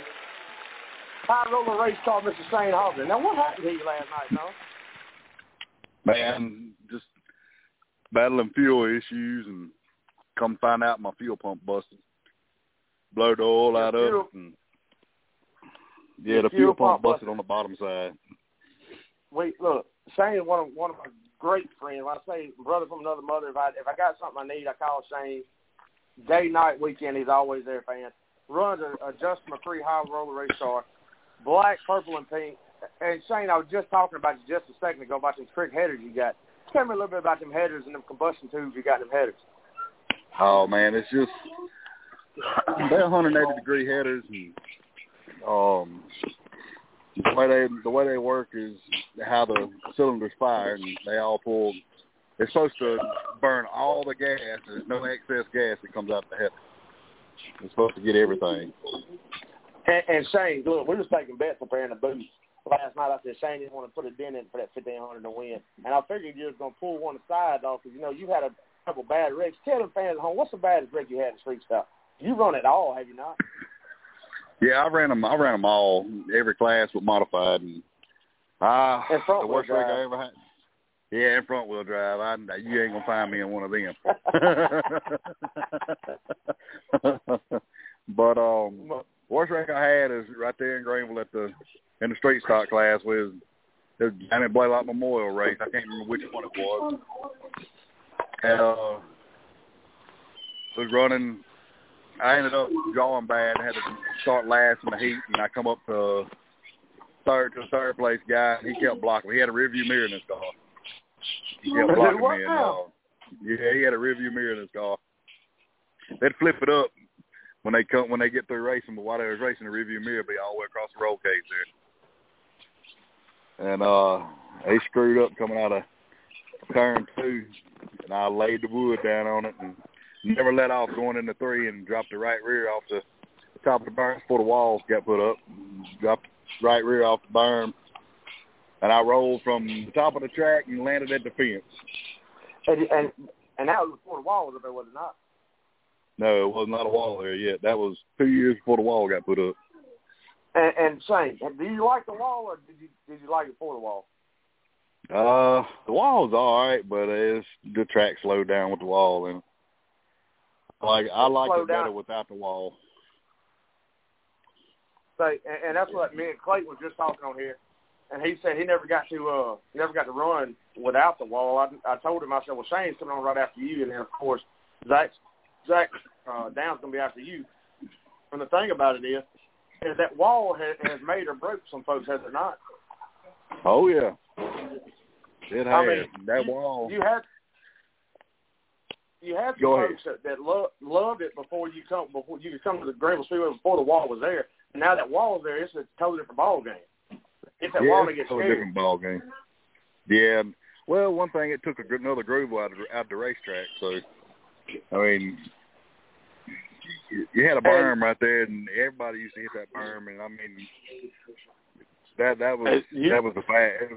High roller race car, Mr. Shane Hawkins. Now, what happened to you last night, Tom? Man, just battling fuel issues and come find out my fuel pump busted. Blowed the oil out of it. And yeah, the fuel pump busted on the bottom side. Wait, look, Shane, one of my great friends. When I say brother from another mother, if I got something I need, I call Shane. Day, night, weekend, he's always there, fan. Runs a Justin McCree high roller race car, black, purple, and pink. And Shane, I was just talking about you just a second ago about some trick headers you got. Tell me a little bit about them headers and them combustion tubes you got in them headers. Oh man, it's just they're 180-degree headers and. The way they work is how the cylinders fire, and they all pull. It's supposed to burn all the gas. There's no excess gas that comes out of the header. It's supposed to get everything. And Shane, look, we was taking bets preparing the booth last night. I said Shane didn't want to put a dent in for that 1500 to win, and I figured you was gonna pull one aside though, because you know you had a couple bad wrecks. Tell them fans at home, what's the baddest wreck you had in Street Stock? You run it all, have you not? Yeah, I ran them all, every class with modified, and the worst wreck I ever had. Yeah, in front wheel drive. You ain't gonna find me in one of them. But worst wreck I had is right there in Greenville at the street stock class with the Johnny Blaylock Memorial race. I can't remember which one it was. And was running. I ended up drawing bad and had to start last in the heat, and I come up to third place guy, and he kept blocking me. He had a rearview mirror in his car. He kept blocking me. Yeah, he had a rearview mirror in his car. They'd flip it up when they get through racing, but while they was racing, the rearview mirror be all the way across the roll cage there. And they screwed up coming out of turn two, and I laid the wood down on it and never let off going into three and dropped the right rear off the top of the berm before the walls got put up. Dropped the right rear off the berm. And I rolled from the top of the track and landed at the fence. And that was before the wall was up there, was it not? No, it was not a wall there yet. That was 2 years before the wall got put up. And Shane, do you like the wall or did you like it before the wall? The wall was all right, but the track slowed down with the wall in it. Like I like it better without the wall. So, and that's what me and Clayton was just talking on here, and he said he never got to run without the wall. I told him, I said, well, Shane's coming on right after you, and then of course Zach Downs gonna be after you. And the thing about it is that wall has made or broke some folks, has it not? Oh yeah, it has. I mean, that wall. You had some folks that loved it before you could come to the Greenville Speedway before the wall was there. And now that wall's there, it's a totally different ball game. It's that wall that gets scared. Totally different ball game. Yeah. Well, one thing, it took another groove out of the racetrack. So, I mean, you had a berm right there, and everybody used to hit that berm. And I mean, that was fast.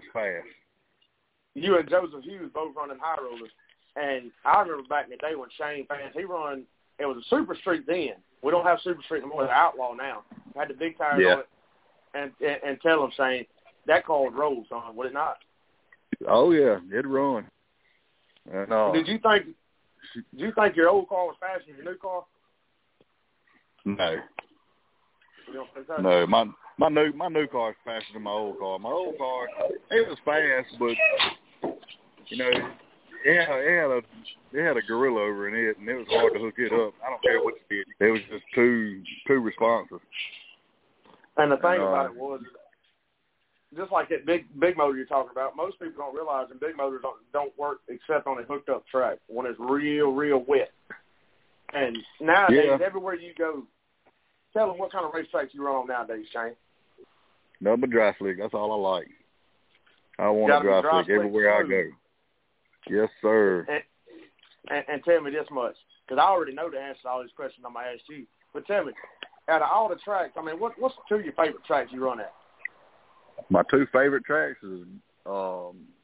You and Joseph Hughes both running high rollers. And I remember back in the day when Shane fans, he run, it was a super street then, We don't have Super Street anymore. They're outlaw now. I had the big tires on it and tell them, Shane, that call rolls on, would it not? Oh, yeah, it'd run. And, did you think your old car was faster than your new car? No. No, my new car is faster than my old car. My old car, it was fast, but, you know, it had a gorilla over in it, and it was hard to hook it up. I don't care what you did. It was just too responsive. And the thing about it was, just like that big motor you're talking about, most people don't realize that big motors don't work except on a hooked-up track when it's real wet. And nowadays, everywhere you go, tell them what kind of racetracks you run on nowadays, Shane. Nothing but dry slick. That's all I like. I want a dry slick everywhere I go. Yes, sir. And tell me this much, because I already know the answer to all these questions I'm going to ask you. But tell me, out of all the tracks, I mean, what's two of your favorite tracks you run at? My two favorite tracks is Why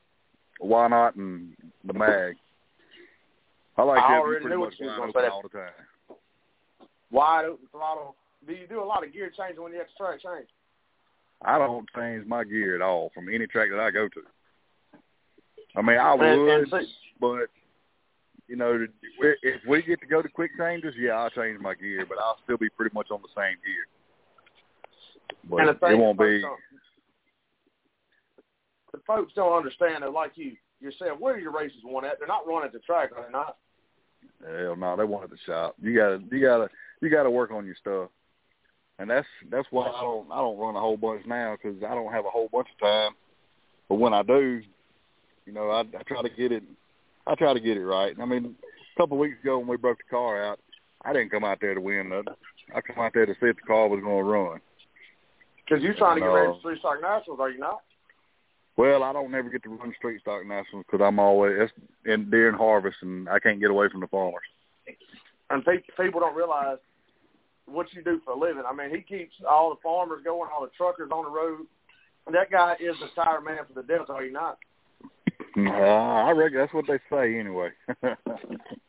Not and the MAG. I like having pretty much wide open all the time. Wide open throttle. Do you do a lot of gear changes when you have to track change? I don't change my gear at all from any track that I go to. I mean, I would, but, you know, if we get to go to quick changes, I'll change my gear, but I'll still be pretty much on the same gear. But it won't be... The folks don't understand that, like you're saying, where are your races won at? They're not won at the track, are they not? Hell no, they won at the shop. You gotta work on your stuff, and that's why I don't run a whole bunch now, because I don't have a whole bunch of time. But when I do, you know, I try to get it right. I mean, a couple of weeks ago when we broke the car out, I didn't come out there to win nothing. I come out there to see if the car was going to run. Because you're trying to get ready for Street Stock Nationals, are you not? Well, I don't never get to run Street Stock Nationals because I'm always during harvest, and I can't get away from the farmers. And people don't realize what you do for a living. I mean, he keeps all the farmers going, all the truckers on the road. And that guy is the tire man for the Delta, are you not? I reckon that's what they say anyway.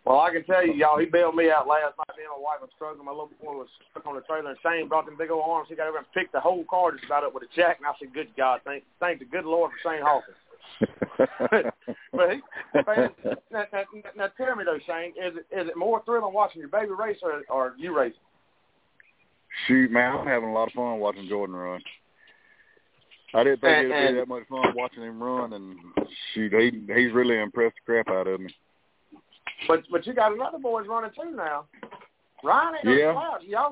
Well, I can tell you, y'all, he bailed me out last night. Me and my wife was struggling. My little boy was stuck on the trailer, and Shane brought them big old arms. He got over and picked the whole car just about up with a jack, and I said, good God, thank the good Lord for Shane Hawkins. Now, tell me, though, Shane, is it more thrilling watching your baby race or you racing? Shoot, man, I'm having a lot of fun watching Jordan run. I didn't think it would be that much fun watching him run, and shoot, he's really impressed the crap out of me. But you got another boys running too now. Ryan ain't on the clouds. Y'all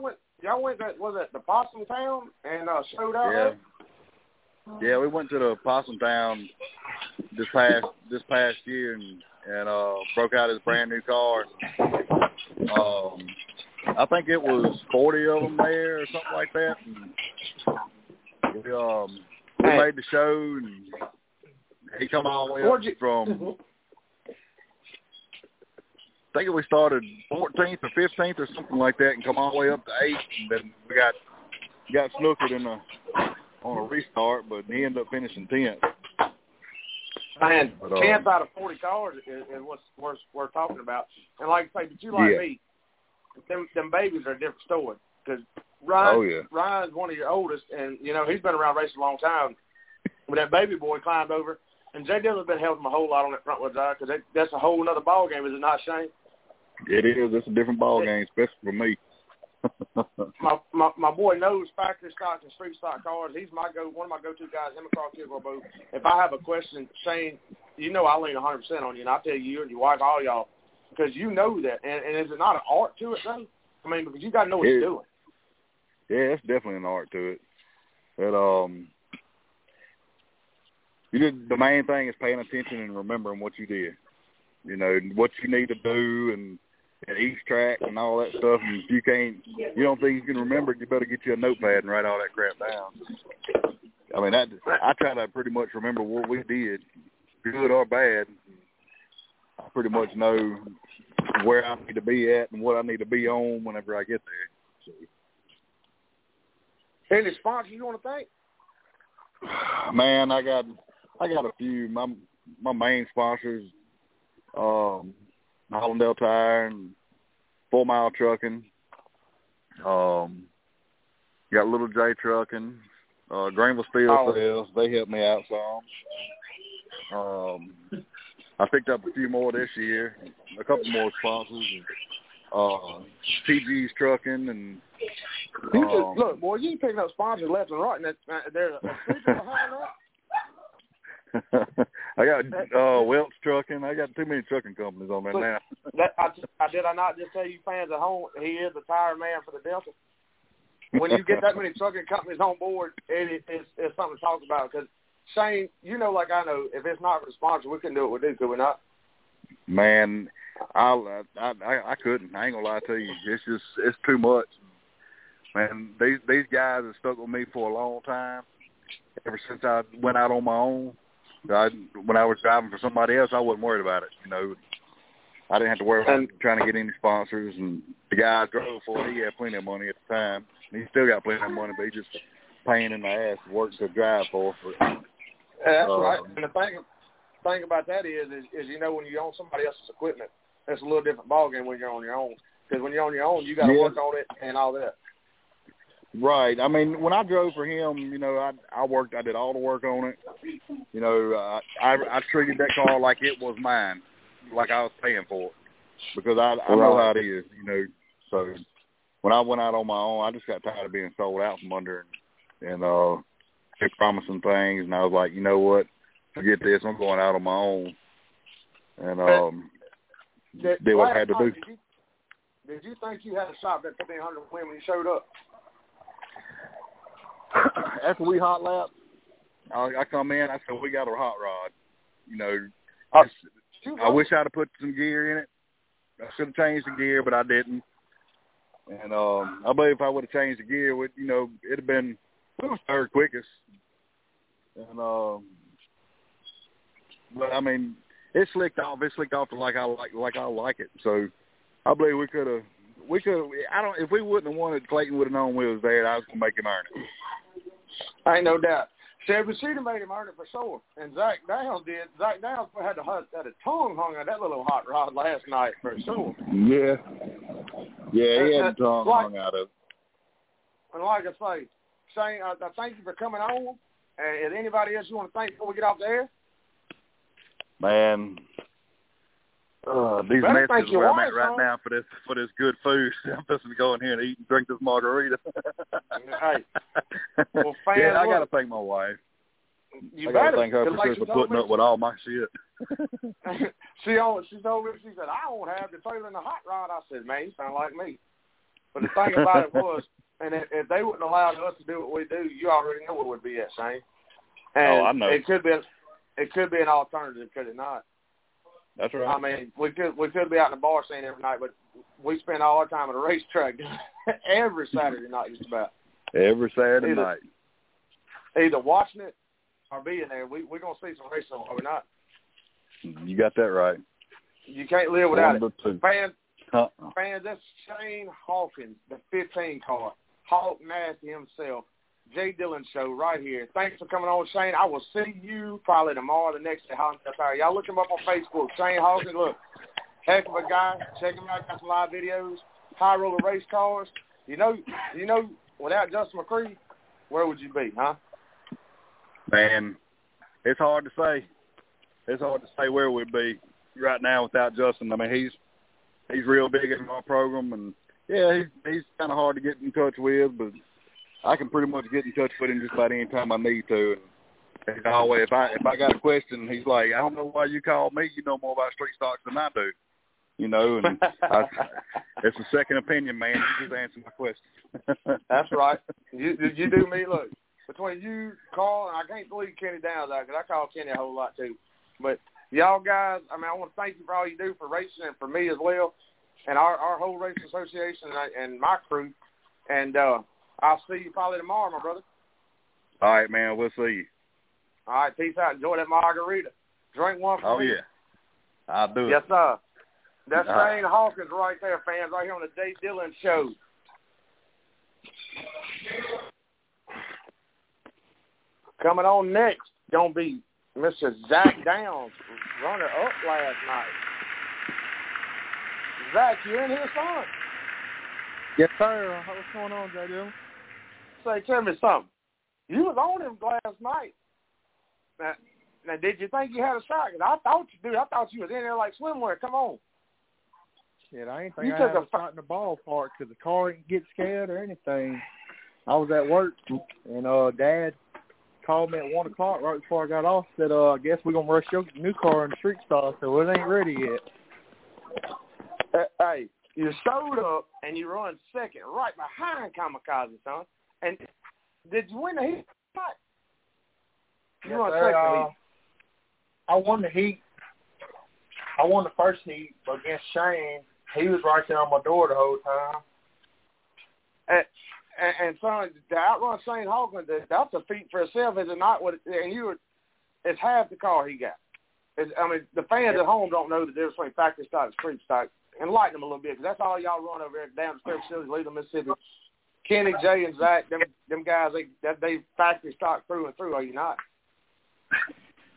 went to, was it the Possum Town and showed out? Yeah, we went to the Possum Town this past year and broke out his brand new car. I think it was 40 of them there or something like that. And we made the show, and he come all the way up from, I think we started 14th or 15th or something like that, and come all the way up to 8th, and then we got snookered on a restart, but he ended up finishing 10th. Man, 10th out of 40 cars is what we're talking about. And like I say, but you like me, them babies are a different story, because Ryan's one of your oldest, and, you know, he's been around racing a long time. But that baby boy climbed over, and J. Dillon's been helping him a whole lot on that front wheel drive, because that's a whole other ball game, is it not, Shane? It is. It's a different ball game, especially for me. my boy knows factory stocks and street stock cars. He's one of my go-to guys, him and Carl Kilgore both. If I have a question, Shane, you know I lean 100% on you, and I tell you and your wife, all y'all, because you know that. And is it not an art to it, though? I mean, because you got to know what you're doing. Yeah, it's definitely an art to it. But the main thing is paying attention and remembering what you did. You know, what you need to do and at each track and all that stuff. And if you don't think you can remember it, you better get you a notepad and write all that crap down. I mean, I try to pretty much remember what we did, good or bad. I pretty much know where I need to be at and what I need to be on whenever I get there. Any sponsors you want to thank? Man, I got a few. My main sponsors, Hollandale Tire and 4 Mile Trucking, Got Little J Trucking, Greenville Speedway. They helped me out some. I picked up a few more this year, a couple more sponsors. TG's Trucking and. You just, look, boy, you picking up sponsors left and right, and there's a behind us. I got Welch Trucking. I got too many trucking companies on there now. Did I not just tell you fans at home, he is the tire man for the Delta? When you get that many trucking companies on board, it's something to talk about. Because, Shane, you know like I know, if it's not responsible, we couldn't do what we do, could we not? Man, I couldn't. I ain't going to lie to you. It's just it's too much. Man, these guys have stuck with me for a long time. Ever since I went out on my own, when I was driving for somebody else, I wasn't worried about it. You know, I didn't have to worry about trying to get any sponsors. And the guy I drove for, he had plenty of money at the time. He still got plenty of money, but he's just a pain in the ass to work to drive for. Yeah, that's right. And the thing about that is you know, when you own somebody else's equipment, that's a little different ballgame when you're on your own. Because when you're on your own, you got to work on it and all that. Right. I mean, when I drove for him, you know, I did all the work on it. You know, I treated that car like it was mine, like I was paying for it, because I know how it is, you know. So when I went out on my own, I just got tired of being sold out from under and kept promising things, and I was like, you know what, forget this, I'm going out on my own, and did what I had to do. Did you think you had a shop that 1,500 women when you showed up? After we hot lap, I come in, I said, we got a hot rod. You know, I wish I'd have put some gear in it. I should have changed the gear, but I didn't. And I believe if I would have changed the gear, it'd have been third quickest. And but I mean, it slicked off. It slicked off to like I like it. So I believe we could have. We could. I don't. If we wouldn't have won it, Clayton would have known we was there. I was gonna make him earn it. I ain't no doubt. Shelby Sheedy made him earn it for sure, and Zach Downs did. Zach Downs had a tongue hung out that little hot rod last night for sure. Yeah, he had a tongue hung out of. And like I say, Shane, I thank you for coming on. And is anybody else you want to thank before we get off the air? Man. These messages where I'm at right now for this good food. I'm just going to go in here and eat and drink this margarita. Hey, well, I got to thank my wife. I got to thank her for putting up with all my shit. She told me, she said, I won't have the trailer in the hot rod. I said, man, you sound like me. But the thing about it was, and if they wouldn't allow us to do what we do, you already know what would be at, Shane. And I know. It could be an alternative, could it not? That's right. I mean, we could be out in the bar scene every night, but we spend all our time at a racetrack every Saturday night, just about. Every Saturday night. Either watching it or being there. We're going to see some racing, are we not? You got that right. You can't live without it. Fans, that's Shane Hawkins, the 15 car. Hawk Nasty himself. J. Dillon Show right here. Thanks for coming on, Shane. I will see you probably tomorrow, the next day. Y'all look him up on Facebook. Shane Hawkins, look. Heck of a guy. Check him out. Got some live videos. High roller race cars. You know, without Justin McCree, where would you be, huh? Man, it's hard to say. It's hard to say where we'd be right now without Justin. I mean, he's real big in our program, and, yeah, he's kind of hard to get in touch with, but I can pretty much get in touch with him just about any time I need to. And always, if I got a question, he's like, I don't know why you called me. You know more about street stocks than I do. You know, and it's a second opinion, man. You just answer my question. That's right. You do me. Look, between you, Carl, and I can't believe Kenny Downs out because I call Kenny a whole lot too. But y'all guys, I mean, I want to thank you for all you do for racing and for me as well, and our whole racing association and my crew, and I'll see you probably tomorrow, my brother. All right, man. We'll see you. All right. Peace out. Enjoy that margarita. Drink one for me. Oh, yeah. I'll do it. Yes, sir. That's Shane Hawkins right there, fans, right here on the J. Dillon Show. Coming on next, going to be Mr. Zach Downs, runner-up last night. Zach, you in here, son? Yes, sir. What's going on, J. Dillon? Say, tell me something. You was on him last night. Now, did you think you had a shot? I thought you did. I thought you was in there like swimwear. Come on. Shit, I ain't think I had a shot in the ballpark because the car didn't get scared or anything. I was at work, and Dad called me at 1 o'clock right before I got off, said, I guess we're going to rush your new car in the street stall, so it ain't ready yet. Hey, you showed up, and you run second right behind Kamikaze, son. And did you win the heat? You won second heat. I won the heat. I won the first heat against Shane. He was right there on my door the whole time. And son, to outrun Shane Hawkins, that's a feat for itself, is it not? And you were, it's half the car he got. The fans at home don't know the difference between factory stock and street stock. Enlighten them a little bit, because that's all y'all run over here down the facilities, Leland, Mississippi. Kenny, Jay, and Zach, them guys, they factory stock through and through, are you not?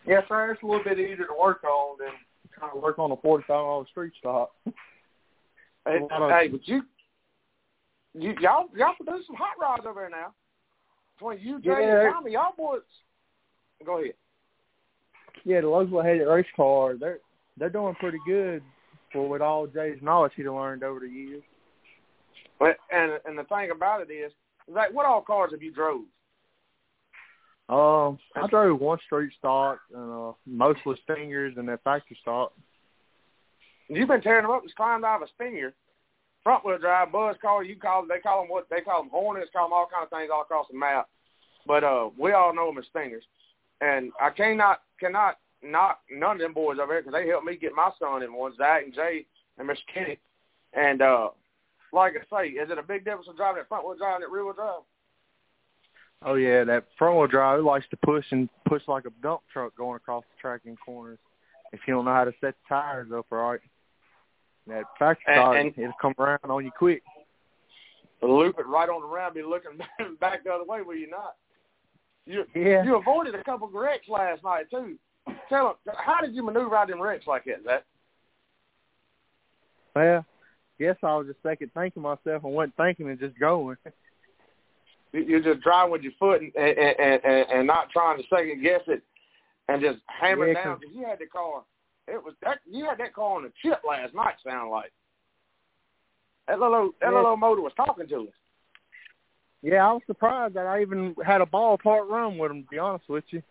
Yes, sir. It's a little bit easier to work on than trying to work on a 45-hour street stock. Hey, but y'all produce some hot rods over there now. Between you, Jay, and Tommy, y'all boys. Go ahead. Yeah, the local headed race car, they're doing pretty good for with all Jay's knowledge he'd learned over the years. But and the thing about it is, like, what all cars have you drove? I drove one street stock and mostly Stingers and that factory stock. You've been tearing them up and climbed out of a Stinger. Front wheel drive, buzz car, you call them, they call them Hornets, call them all kinds of things all across the map. But we all know them as Stingers. And I cannot knock none of them boys over here because they helped me get my son in one, Zach and Jay and Mr. Kenny. And like I say, is it a big difference in driving that front wheel drive and that rear wheel drive? Oh, yeah, that front wheel drive, it likes to push like a dump truck going across the track in corners if you don't know how to set the tires up right. That factory stock, it'll come around on you quick. Loop it right on the round, be looking back the other way, will you not? You avoided a couple of wrecks last night, too. Tell them, how did you maneuver out them wrecks like that, Zach? Well, guess I was just thinking myself and wasn't thinking and just going. You're just driving with your foot and not trying to second guess it and just hammering down because you had the car. It was that you had that car on the chip last night. Sound like that little motor was talking to us. Yeah, I was surprised that I even had a ballpark run with him. To be honest with you,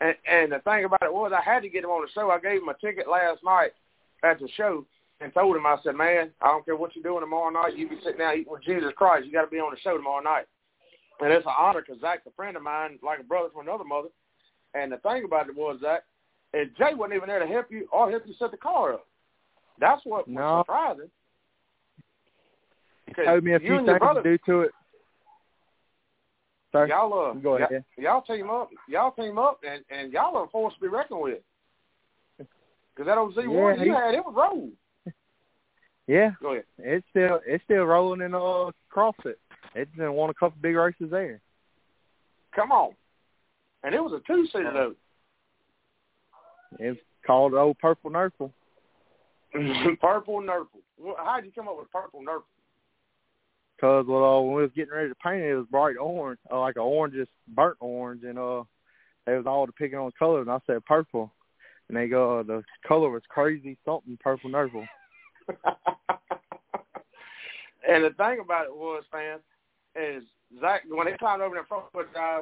and the thing about it was I had to get him on the show. I gave him a ticket last night at the show and told him, I said, man, I don't care what you're doing tomorrow night. You be sitting down eating with Jesus Christ. You got to be on the show tomorrow night. And it's an honor because Zach's a friend of mine, like a brother from another mother. And the thing about it was that. And Jay wasn't even there to help you or help you set the car up. That's what was surprising. He told me a few things to do to it. Sorry. Go ahead. Y'all team up, and y'all are forced to be reckoned with. Because that old Z1 you had, it was rolling. Yeah. Go ahead. It's still rolling in CrossFit. It's been won a couple big races there. Come on. And it was a two-seater, though. It's called old Purple Nurple. Purple Nurple. Well, how did you come up with Purple Nurple? Because when we was getting ready to paint it, it was bright orange, like an orangish burnt orange, and they was all picking on colors, and I said purple. And they go, the color was crazy something, Purple Nurple. And the thing about it was, fans, is Zach, when they climbed over in front of the guy,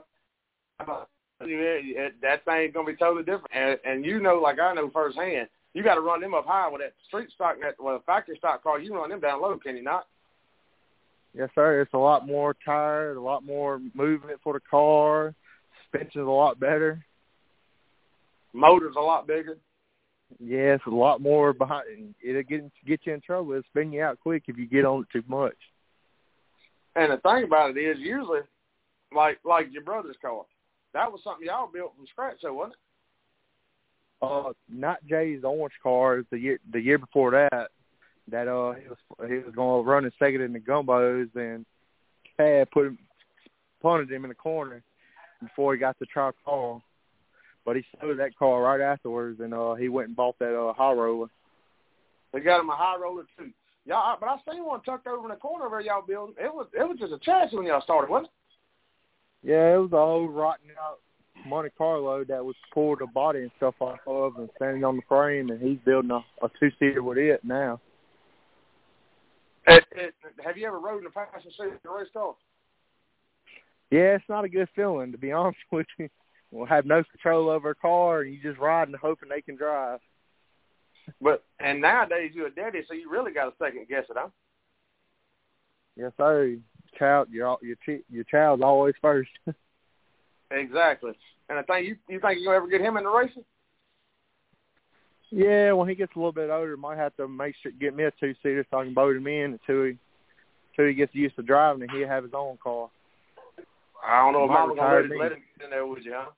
that thing's going to be totally different. And you know, like I know firsthand, you got to run them up high with that street stock, with a factory stock car. You run them down low, can you not? Yes, sir. It's a lot more tired, a lot more movement for the car. Suspension's a lot better. Motor's a lot bigger. Yes, a lot more behind. It'll get you in trouble. It'll spin you out quick if you get on it too much. And the thing about it is, usually, like your brother's car, that was something y'all built from scratch, though, wasn't it? Not Jay's orange car. The year before that, he was going to run and second in the Gumbos, and Tad punted him in the corner before he got the tri car. But he sold that car right afterwards, and he went and bought that high roller. They got him a high roller too. Y'all, but I seen one tucked over in the corner of y'all building. It was just a chassis when y'all started, wasn't it? Yeah, it was an old rotten out Monte Carlo that was pulled the body and stuff off of and standing on the frame, and he's building a two-seater with it now. Have you ever rode in a passenger seat in a race car? Yeah, it's not a good feeling, to be honest with you. We'll have no control over a car, and you just riding hoping they can drive. But and nowadays you're a daddy, so you really got to second guess it, huh? Yes, sir. Your child's always first. Exactly. And I think you think you're gonna ever get him in the racing? Yeah, when he gets a little bit older, might have to make sure get me a two-seater so I can boat him in until he gets used to driving and he'll have his own car. I don't know if Mama going to let him get in there with you, huh?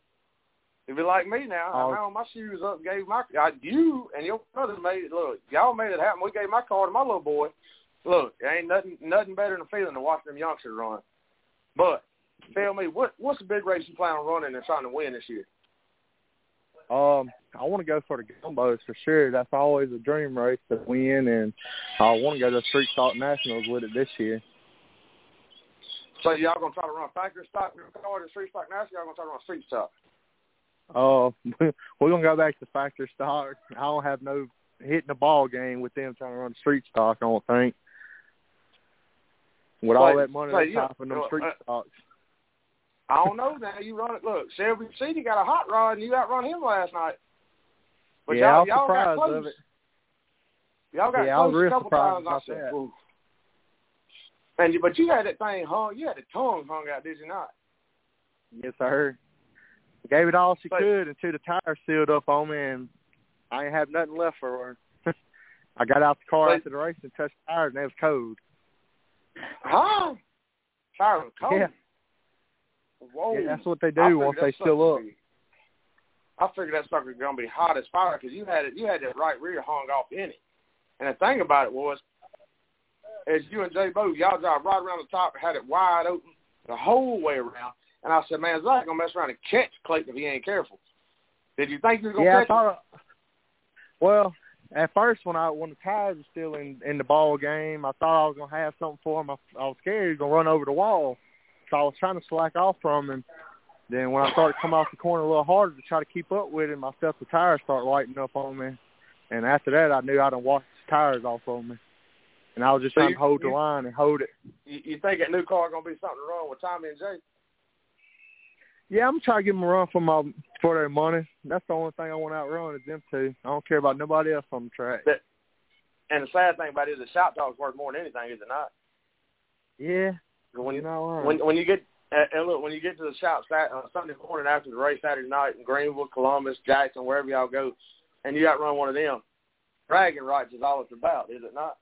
If you're like me now, I found my shoes up, gave my – you and your brother made it. Look, y'all made it happen. We gave my car to my little boy. Look, there ain't nothing better than feeling to watch them youngsters run. But tell me, what's the big race you plan on running and trying to win this year? I want to go for the Gumbos for sure. That's always a dream race to win, and I want to go to the Street Stock Nationals with it this year. So y'all going to try to run factory stock car to Street Stock Nationals, y'all going to try to run street stock? We're going to go back to factory stock. I don't have no hitting the ball game with them trying to run street stock, I don't think. With all that money that's popping them street stocks. I don't know now. You run it. Look, Shelby Sheedy got a hot rod, and you outrun him last night. But yeah, I was surprised of it. Y'all got close a couple times. I said, ooh. But you had that thing hung. You had the tongue hung out, did you not? Yes, I heard. Gave it all she could until the tire sealed up on me, and I ain't have nothing left for her. I got out the car after the race and touched the tire, and it was cold. Huh? Tire was cold? Yeah. Whoa. Yeah, that's what they do once they seal up. I figured that sucker was going to be hot as fire because you had that right rear hung off in it. And the thing about it was, as you and J-Bo, y'all drive right around the top, had it wide open the whole way around. And I said, man, Zach going to mess around and catch Clayton if he ain't careful. Did you think you were going to catch him? Well, at first when the tires were still in the ball game, I thought I was going to have something for him. I was scared he was going to run over the wall. So I was trying to slack off from him. Then when I started coming off the corner a little harder to try to keep up with him, I felt the tires start lighting up on me. And after that, I knew I done washed his tires off on me. And I was just trying to hold the line and hold it. You think that new car going to be something wrong with Tommy and Jay? Yeah, I'm trying to give them a run for their money. That's the only thing I want to outrun is them two. I don't care about nobody else on the track. And the sad thing about it is the shop talk's worth more than anything, is it not? Yeah. When you get to the shop Sunday morning after the race Saturday night in Greenville, Columbus, Jackson, wherever y'all go, and you outrun one of them, bragging rights is all it's about, is it not?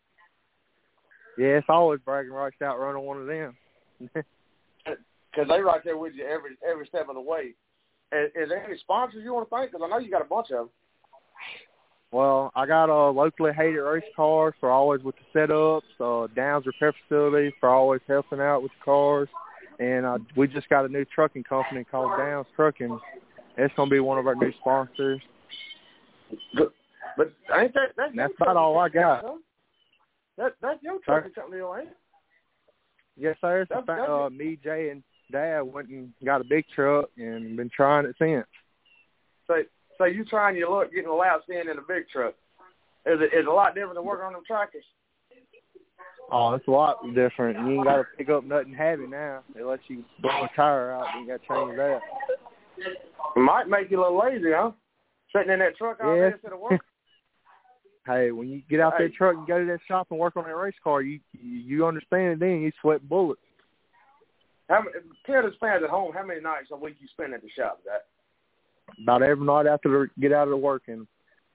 Yeah, it's always bragging rights outrunning one of them. Because they right there with you every step of the way. Is there any sponsors you want to thank? Because I know you got a bunch of them. Well, I got a locally hated race cars for always with the setups, Downs Repair Facility for always helping out with the cars, and we just got a new trucking company called Downs Trucking. It's going to be one of our new sponsors. But ain't that's about all I got. Huh? That's your trucking company, ain't it? Yes, sir. Me, Jay, and Dad went and got a big truck and been trying it since. So you trying your luck getting allowed stand in a big truck? Is it a lot different than working on them tractors? Oh, it's a lot different. You ain't got to pick up nothing heavy now. They let you blow a tire out and you got to change that. It might make you a little lazy, huh? Sitting in that truck all day instead of working. Hey, when you get out that truck and go to that shop and work on that race car, you understand it then. You sweat bullets. Tell the fans at home how many nights a week you spend at the shop, Zach? About every night after get out of the work, and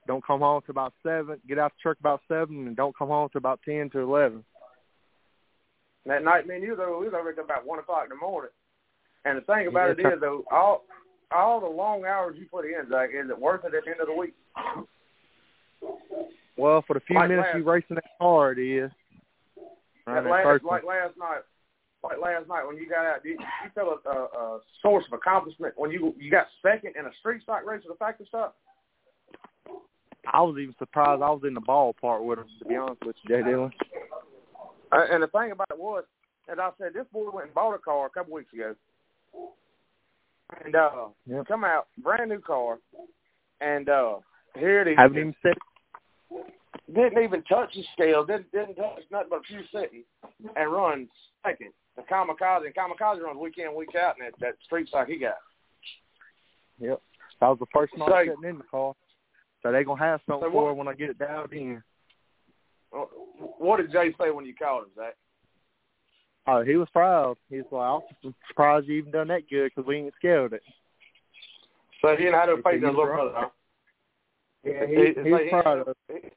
don't come home to about 7. Get out of the truck about 7, and don't come home to about 10 to 11. That night, me and you though, we was over at about 1:00 in the morning. And the thing about it is, though, all the long hours you put in, Zach, is it worth it at the end of the week? Well, for the few minutes you racing that car, it is. Like last night when you got out, you felt a source of accomplishment when you got second in a street stock race with a factory stock? I was even surprised I was in the ballpark with him, to be honest with you, J. Dillon. And the thing about it was, as I said, this boy went and bought a car a couple weeks ago. And yep. Come out, brand new car. And here it is. Haven't even said it. Didn't even touch the scale. Didn't touch nothing but a few seconds. And runs second. The Kamikaze. And Kamikaze runs week in, week out. And that street stock he got. Yep. That was the first time I was sitting in the car. So they're going to have something for her when I get it dialed in. What did Jay say when you called him, Zach? Oh, he was proud. He was like, I'm surprised you even done that good because we ain't scared it. So he didn't have to face that little brother. Yeah, he was proud of it.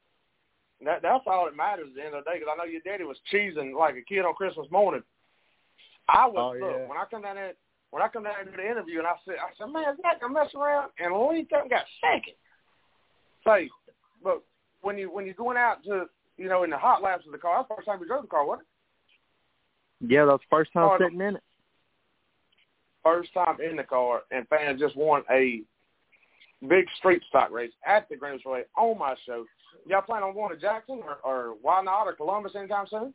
That's all that matters at the end of the day because I know your daddy was cheesing like a kid on Christmas morning. I was when I come down there to the interview and I said, man, Zach, I'm messing around and Lee got second. Say, look, when you're going out to, you know, in the hot laps of the car, that's the first time you drove the car, wasn't it? Yeah, that was the first time sitting in it. First time in the car, and fans just won a big street stock race at the Greenville Speedway on my show. Y'all plan on going to Jackson or Why Not or Columbus anytime soon?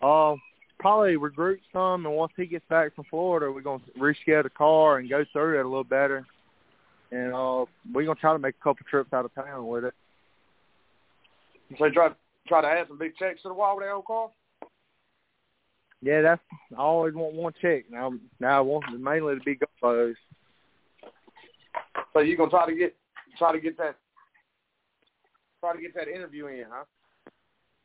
Probably regroup some, and once he gets back from Florida, we're going to rescale the car and go through it a little better. And we're going to try to make a couple trips out of town with it. So you try to add some big checks to the wall with that old car? Yeah, I always want one check. Now I want mainly to be Gumbos. So you're going to try to get that interview in, huh?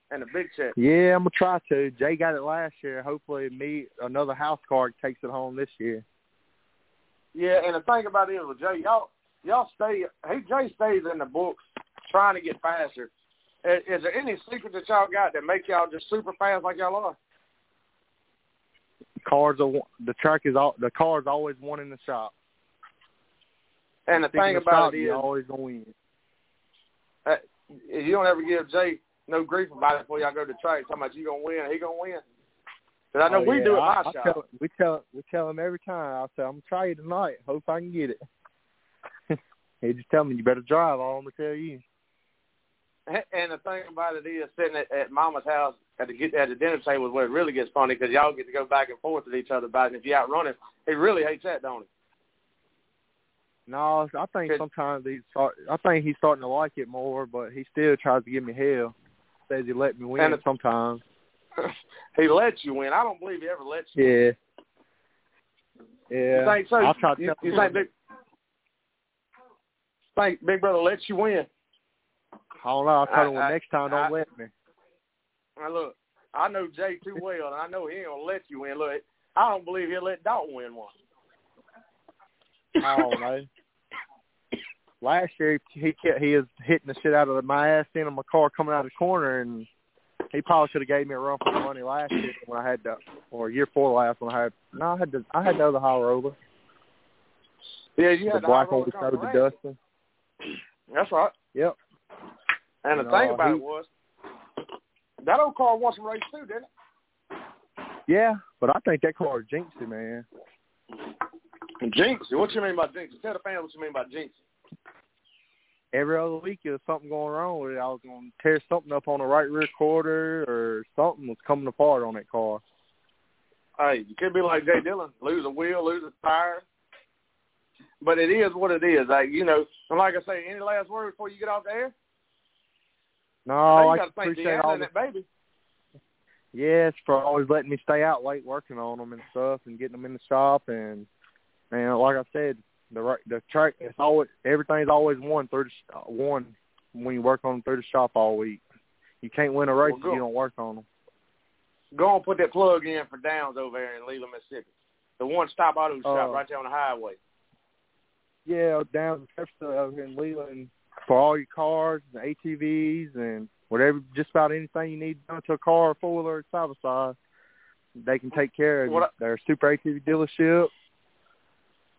And a big check. Yeah, I'm going to try to. Jay got it last year. Hopefully another house car takes it home this year. Yeah, and the thing about it with Jay, Jay stays in the books trying to get faster. Is there any secret that y'all got that make y'all just super fast like y'all are? The car's always one in the shop. And the thing about it is, you're always gonna win. You don't ever give Jay no grief about it before y'all go to track. Talking about you gonna win, he gonna win. Because I know we do it my shop. We tell him every time. I say, I'm going to try you tonight. Hope I can get it. He just tell me, you better drive. All I'm going to tell you. And the thing about it is, sitting at Mama's house at the dinner table is where it really gets funny because y'all get to go back and forth with each other about it. And if you outrun it, he really hates that, don't he? No, I think sometimes he's starting to like it more, but he still tries to give me hell. Says he let me win sometimes. He lets you win. I don't believe he ever lets you win. Yeah. You think so? I'll try to tell you. Think Big Brother lets you win? I don't know. I'll tell him next time don't let me. Look, I know Jay too well, and I know he ain't going to let you win. Look, I don't believe he'll let Dalton win one. I don't know. Last year, he was hitting the shit out of my ass in my car coming out of the corner, and he probably should have gave me a run for the money last year when I had that, or year four last when I had. No, I had the other high roller. Yeah, you had the black one started to Dustin. That's right. Yep. And the thing about it was that old car won some race too, didn't it? Yeah, but I think that car jinxed it, man. Jinxed it? What you mean by jinxed? Tell the fans what you mean by jinxed. Every other week there was something going wrong with it. I was going to tear something up on the right rear quarter or something was coming apart on that car. Hey, you could be like J. Dillon, lose a wheel, lose a tire. But it is what it is. Like, you know, and like I say, any last word before you get off the air? No, I appreciate all that, baby. Yes, for always letting me stay out late working on them and stuff and getting them in the shop. And like I said, the track, it's always everything's always won when you work on them through the shop all week. You can't win a race if you don't work on them. Go and put that plug in for Downs over there in Leland, Mississippi. The one-stop auto shop right there on the highway. Yeah, Downs over here in Leland for all your cars and ATVs and whatever, just about anything you need done to a car, four-wheeler, side-by-side, they can take care of their Super ATV dealership.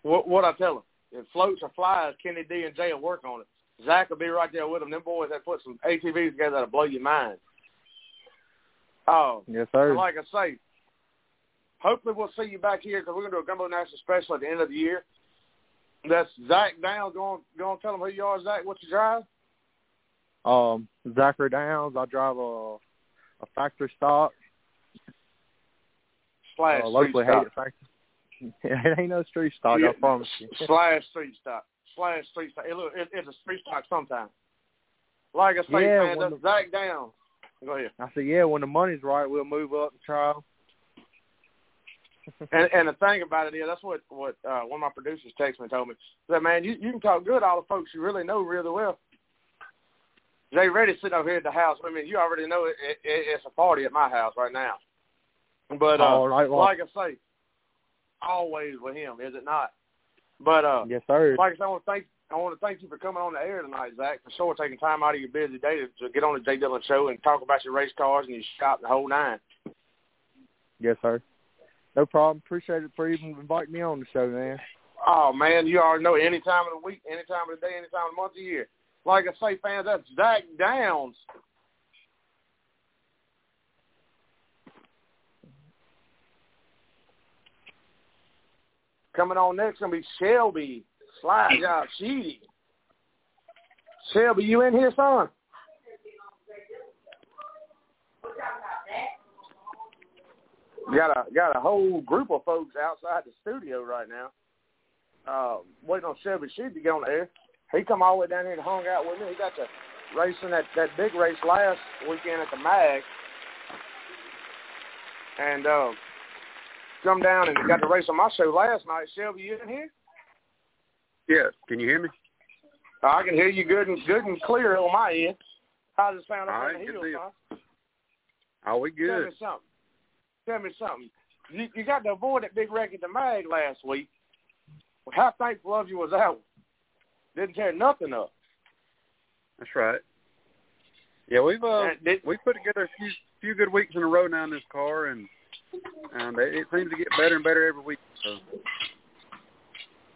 What I tell them, if floats or flies, Kenny D and Jay will work on it. Zach will be right there with them. Them boys that put some ATVs together that'll blow your mind. Oh, yes, sir. Like I say, hopefully we'll see you back here because we're going to do a Gumbo National special at the end of the year. That's Zach Downs. Going to tell them who you are, Zach. What you drive? Zachary Downs. I drive a factory stock. Slash locally street hated stock. Factory. It ain't no street stock, yeah. I promise you. Slash street stock. It's a street stock sometimes. Like I say, yeah, man, that's Zach Downs. Go ahead. I said, yeah, when the money's right, we'll move up and try. And the thing about it is, that's what one of my producers texted me and told me. He said, man, you can talk good to all the folks you really know really well. They ready sitting over here at the house. I mean, you already know it's a party at my house right now. But like I say, always with him, is it not? But yes, sir. Like I say, I want to thank you for coming on the air tonight, Zach, for sure taking time out of your busy day to get on the J. Dillon Show and talk about your race cars and your shop, the whole nine. Yes, sir. No problem. Appreciate it for even inviting me on the show, man. Oh, man, you already know, any time of the week, any time of the day, any time of the month, of year. Like I say, fans, that's Zach Downs. Coming on next is going to be Shelby. Slide job, Sheedy. Shelby, you in here, son? Got a whole group of folks outside the studio right now. Waiting on Shelby Sheedy to get on the air. He come all the way down here and hung out with me. He got to racing that big race last weekend at the MAG. And come down and got to race on my show last night. Shelby, you in here? Yeah, can you hear me? I can hear you good and clear on my end. How does it sound up in the hills, huh? Are we good? Tell me something. You got to avoid that big wreck at the MAG last week. How thankful of you was out. Didn't tear nothing up. That's right. Yeah, we've put together a few good weeks in a row now in this car, and it seems to get better and better every week. So.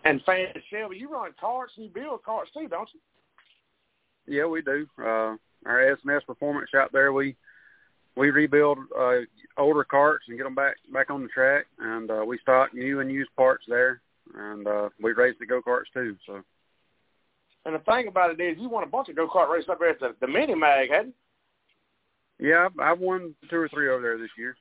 And fans, Shelby, you run carts and you build carts too, don't you? Yeah, we do. Our S&S Performance shop there, we rebuild older carts and get them back on the track, and we stock new and used parts there, and we race the go-karts too. So. And the thing about it is, you won a bunch of go-kart races up there at the mini mag, hadn't you? Yeah, I've won 2 or 3 over there this year.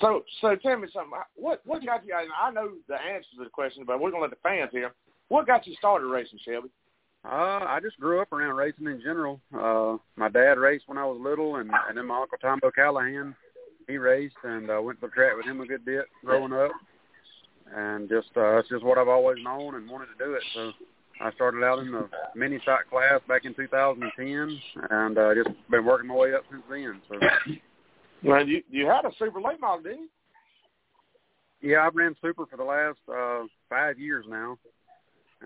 So tell me something. What got you? I know the answer to the question, but we're gonna let the fans hear. What got you started racing, Shelby? I just grew up around racing in general. My dad raced when I was little, and then my uncle Tombo Callahan, he raced, and I went to the track with him a good bit growing up. And just it's just what I've always known and wanted to do it. So I started out in the mini stock class back in 2010, and just been working my way up since then. So. Man, you had a super late model, didn't you? Yeah, I've ran super for the last 5 years now.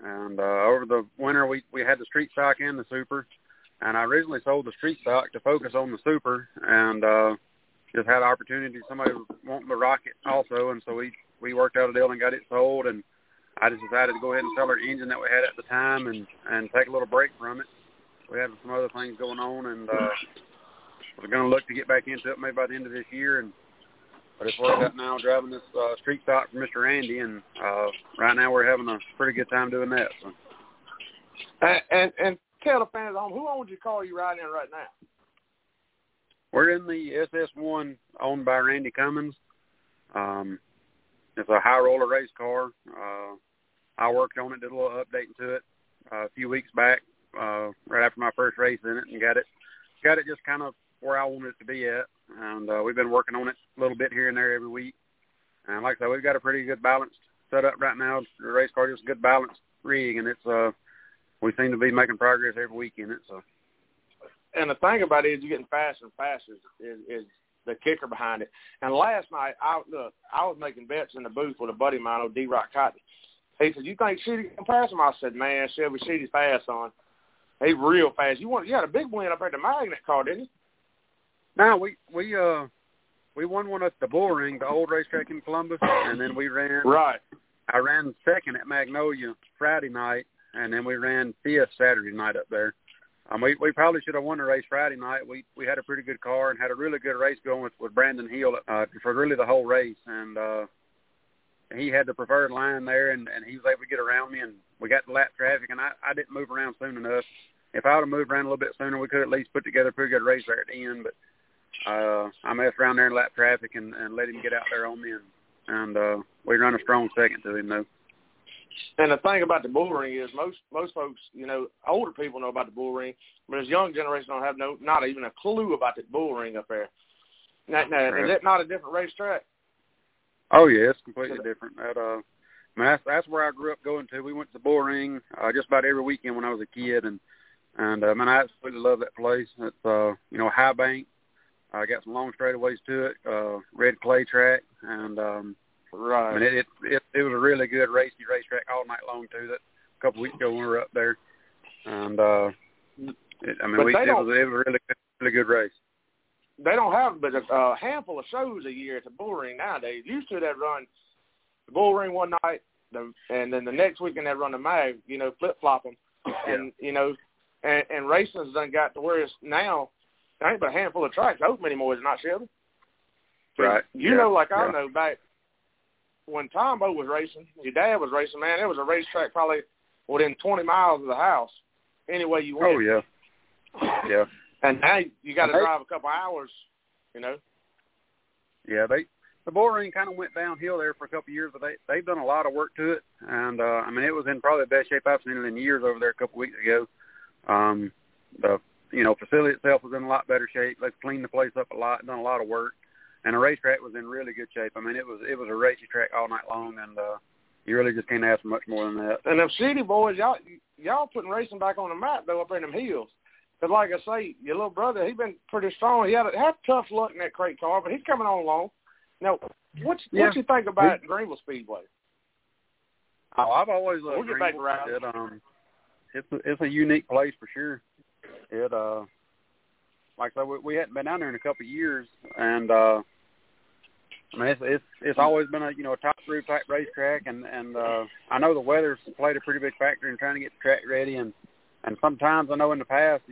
And over the winter, we had the street stock and the super. And I originally sold the street stock to focus on the super. And just had an opportunity. Somebody was wanting the rocket also. And so we worked out a deal and got it sold. And I just decided to go ahead and sell our engine that we had at the time and take a little break from it. We had some other things going on. And... we're going to look to get back into it maybe by the end of this year. But it's worked out now driving this street stock for Mr. Randy, and right now we're having a pretty good time doing that. So. And tell the fans at home, who owned your car you riding in right now? We're in the SS1 owned by Randy Cummins. It's a high roller race car. I worked on it, did a little updating to it a few weeks back right after my first race in it, and got it just kind of where I wanted it to be at, and we've been working on it a little bit here and there every week. And like I said, we've got a pretty good balanced setup right now. The race car is a good balanced rig, and it's we seem to be making progress every week in it. So, and the thing about it is, you're getting faster and faster is the kicker behind it. And last night, I was making bets in the booth with a buddy of mine, old D. Rock Cotton. He said, "You think Sheedy can pass him?" I said, "Man, Shelby Sheedy's fast on." He's real fast. You had a big win up at the Magnet car, didn't you? No, we won one at the Bull Ring, the old racetrack in Columbus, and then we ran. Right. I ran second at Magnolia Friday night, and then we ran fifth Saturday night up there. We probably should have won the race Friday night. We had a pretty good car and had a really good race going with Brandon Hill for really the whole race, and he had the preferred line there, and he was able to get around me, and we got the lap traffic, and I didn't move around soon enough. If I would have moved around a little bit sooner, we could at least put together a pretty good race there at the end, but I messed around there in lap traffic and let him get out there on me, and we run a strong second to him, though. And the thing about the bull ring is most folks, older people know about the bull ring, but this young generation don't have not even a clue about the bull ring up there. Now, is that not a different racetrack? Oh, yeah, it's completely different. That's where I grew up going to. We went to the bull ring just about every weekend when I was a kid, and I absolutely love that place. It's, high bank. I got some long straightaways to it, red clay track, and right. I mean, it was a really good racetrack all night long too. That a couple of weeks ago when we were up there, it was a really good race. They don't have but a handful of shows a year at the Bull Ring nowadays. Used to they'd run the Bull Ring one night, and then the next weekend they'd run the MAG. Flip flop them, and yeah. And racing's done got to where it's now. There ain't but a handful of tracks open anymore, is it not, Shelby? Right. I know back when Tombo was racing, your dad was racing, man, there was a racetrack probably within 20 miles of the house, any way you went. Oh, yeah. Yeah. And now you got to drive a couple hours, Yeah, the Bull Ring kind of went downhill there for a couple of years, but they've done a lot of work to it. And, it was in probably the best shape I've seen it in years over there a couple weeks ago. The facility itself was in a lot better shape. They've cleaned the place up a lot, done a lot of work. And the racetrack was in really good shape. I mean, it was a racing track all night long, and you really just can't ask for much more than that. And them city boys, y'all putting racing back on the map, though, up in them hills. Because, like I say, your little brother, he's been pretty strong. He had tough luck in that crate car, but he's coming on along. Now, what you think about Greenville Speedway? Oh, I've always loved Greenville. It's a unique place for sure. It like I said, we hadn't been down there in a couple of years, and it's always been a top three type racetrack, and I know the weather's played a pretty big factor in trying to get the track ready, and sometimes I know in the past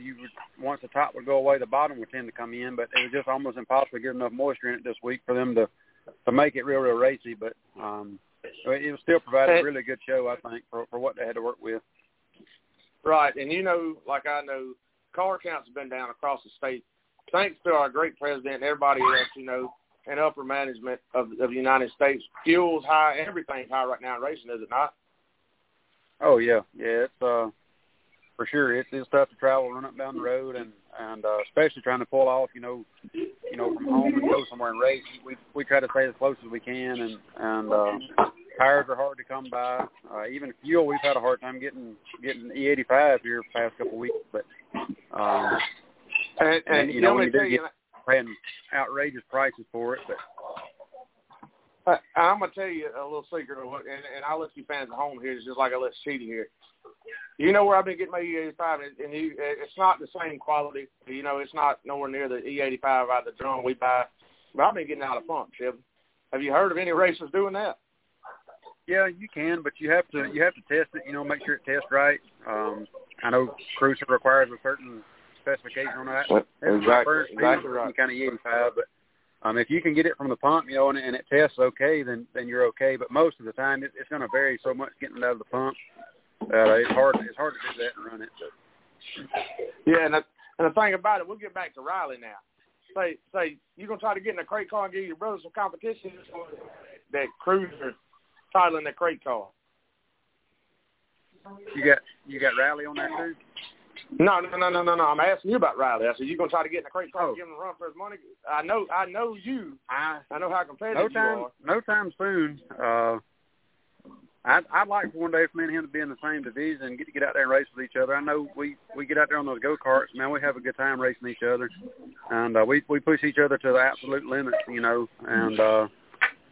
once the top would go away, the bottom would tend to come in, but it was just almost impossible to get enough moisture in it this week for them to make it real, real racy. But it still provided a really good show, I think, for what they had to work with. Right, and like I know, car counts have been down across the state. Thanks to our great president and everybody else, and upper management of the United States. Fuel's high, everything's high right now in racing, is it not? Oh, yeah. Yeah, it's for sure. It's tough to travel, run up down the road, and especially trying to pull off, from home and go somewhere and race. We try to stay as close as we can, and tires are hard to come by. Even fuel, we've had a hard time getting E85 here the past couple of weeks. But we do get paying outrageous prices for it. But I'm gonna tell you a little secret, and I'll let you fans at home hear this, just like I let Sheedy hear. You know where I've been getting my E85, and it's not the same quality. It's not nowhere near the E85 out of the drum we buy. But I've been getting out of pump, Chip. Have you heard of any racers doing that? Yeah, you can, but you have to test it. Make sure it tests right. I know Cruiser requires a certain specification on that. Exactly right. Kind of E85, but if you can get it from the pump, and it tests okay, then you're okay. But most of the time, it's going to vary so much getting it out of the pump. It's hard to do that and run it. But. Yeah, and the thing about it, we'll get back to Riley now. Say you're gonna try to get in a crate car and give your brother some competition. That Cruiser. Titling the crate car. You got Riley on that too? No. I'm asking you about Riley. I said you gonna try to get in the crate car and give him a run for his money. I know you. I know how competitive you are. No time soon. I'd like for one day for me and him to be in the same division and get out there and race with each other. I know we get out there on those go karts, man. We have a good time racing each other, and we push each other to the absolute limits, and.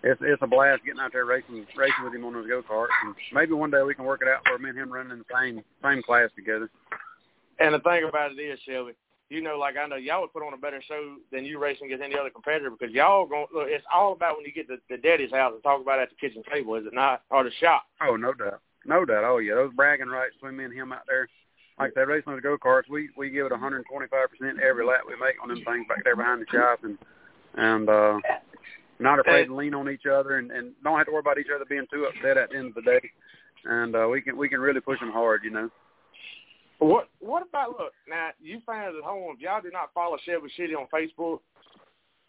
It's a blast getting out there racing with him on those go-karts. And maybe one day we can work it out where me and him running in the same class together. And the thing about it is, Shelby, like I know, y'all would put on a better show than you racing against any other competitor because y'all going – look, it's all about when you get to the daddy's house and talk about it at the kitchen table, is it not? Or the shop. Oh, no doubt. No doubt. Oh, yeah. Those bragging rights between me and him out there. Like they racing on the go-karts, we give it 125% every lap we make on them things back there behind the shop. And not afraid to lean on each other and don't have to worry about each other being too upset at the end of the day. And we can really push them hard, you know. What about, look, now, you fans at home, if y'all do not follow Shelby Sheedy on Facebook,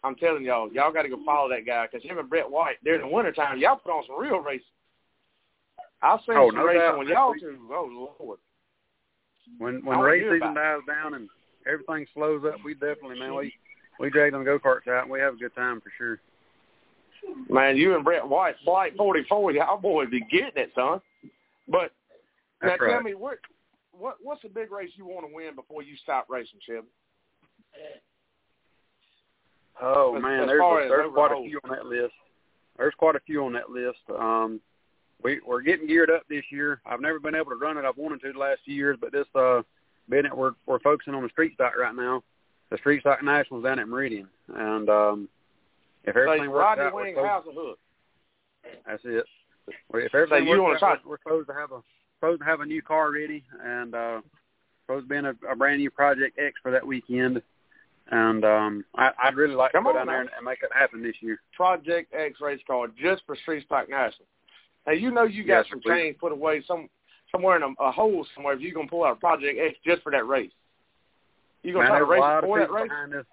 I'm telling y'all, y'all got to go follow that guy because him and Brett White, during the wintertime, y'all put on some real racing. I've seen some racing when y'all two. Oh, Lord. When race season dies down and everything slows up, we definitely, man, we drag them go-karts out and we have a good time for sure. Man, you and Brett White, Flight 44, y'all boys be getting it, son. But that's now right. Tell me, what's a big race you want to win before you stop racing, Shelby? Oh, man, there's quite a few on that list. There's quite a few on that list. We're getting geared up this year. I've never been able to run it. I've wanted to the last few years, but this bennett, we're focusing on the Street Stock right now, the Street Stock Nationals down at Meridian. And if everything works out, that's it. If everything works out, we're supposed to have a new car ready, and supposed to be in a brand new Project X for that weekend. And I'd really like to go down there and make it happen this year. Project X race car just for Street Stock National. Now, you know you got some change put away somewhere in a hole somewhere if you're going to pull out a Project X just for that race. You going to try to race before that race?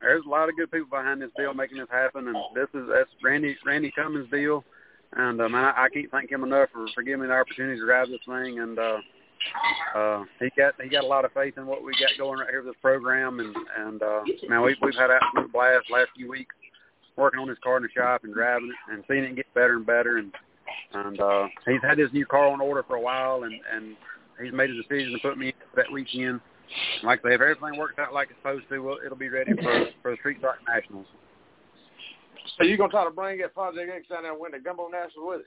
There's a lot of good people behind this deal making this happen, and that's Randy Cummins' deal. And, man, I can't thank him enough for giving me the opportunity to drive this thing. And he got a lot of faith in what we got going right here with this program. And man, we've had an absolute blast last few weeks working on this car in the shop and driving it and seeing it get better and better. And he's had his new car on order for a while, and he's made a decision to put me in for that weekend. Like I say, if everything works out like it's supposed to, well, it'll be ready for the Street Stock Nationals. So you're going to try to bring that Project X down there and win the Gumbo Nationals with it?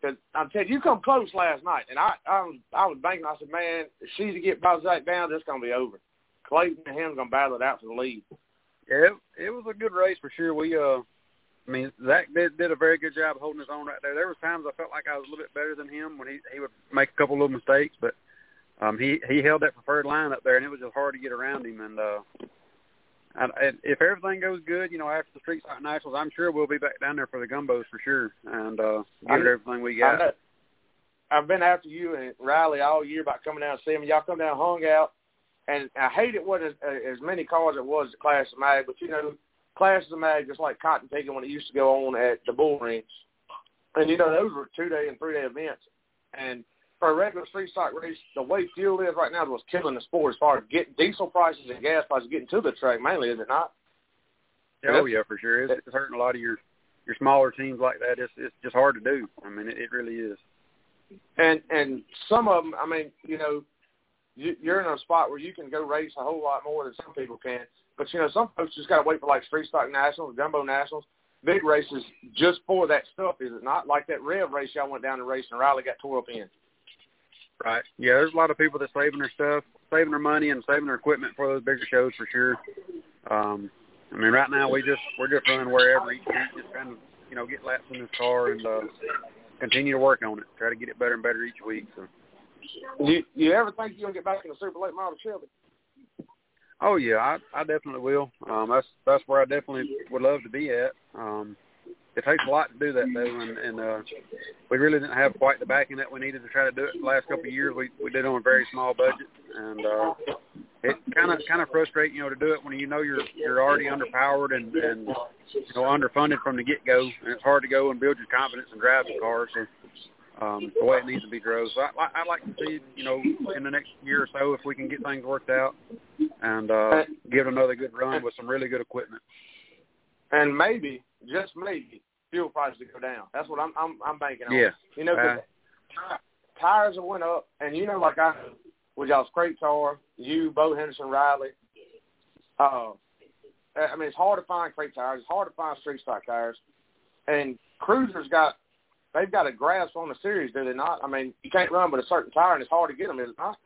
Because I'm telling you, you come close last night, and I was banking. I said, man, if she's to get by Zach Downs, it's going to be over. Clayton and him going to battle it out for the lead. Yeah, it was a good race for sure. Zach did a very good job of holding his own right there. There was times I felt like I was a little bit better than him when he would make a couple little mistakes, but he held that preferred line up there, and it was just hard to get around him. And if everything goes good, you know, after the Street Stock Nationals, I'm sure we'll be back down there for the Gumbos for sure, and give it everything we got. I've been after you and Riley all year about coming down and seeing me. Y'all come down, hung out, and I hate it wasn't as many cars as it was at Clash of Mag, but, you know, Clash of Mag just like cotton picking when it used to go on at the Bull Ring. And, you know, those were 2-day and 3-day events. And for a regular Street Stock race, the way fuel is right now was killing the sport as far as getting diesel prices and gas prices getting to the track mainly, is it not? Oh, yeah, for sure. It's hurting a lot of your smaller teams like that. It's just hard to do. I mean, it really is. And some of them, I mean, you know, you're in a spot where you can go race a whole lot more than some people can. But, you know, some folks just got to wait for, like, Street Stock Nationals, Gumbo Nationals, big races just for that stuff, is it not? Like that Rev race y'all went down to race and Riley got tore up in. Right. Yeah, there's a lot of people that's saving their stuff, saving their money and saving their equipment for those bigger shows for sure. I mean, right now we're just running wherever each week, just trying to, you know, get laps in this car and continue to work on it, try to get it better and better each week. So. You ever think you're going to get back in the super late model, Shelby? Oh, yeah, I definitely will. That's where I definitely would love to be at. It takes a lot to do that, though, and we really didn't have quite the backing that we needed to try to do it the last couple of years. We did on a very small budget, and it kind of frustrating, you know, to do it when you know you're already underpowered and you know, underfunded from the get-go, and it's hard to go and build your confidence and drive the car, so. The way it needs to be drove. So I'd like to see, you know, in the next year or so if we can get things worked out and give it another good run with some really good equipment. And maybe, just maybe, fuel prices go down. That's what I'm banking on. Yeah. You know, tires have went up, and you know, like I with y'all's crate car, you, Bo Henderson, Riley. I mean, it's hard to find crate tires. It's hard to find street stock tires. And Cruiser's got – they've got a grasp on the series, do they not? I mean, you can't run with a certain tire, and it's hard to get them, is it not?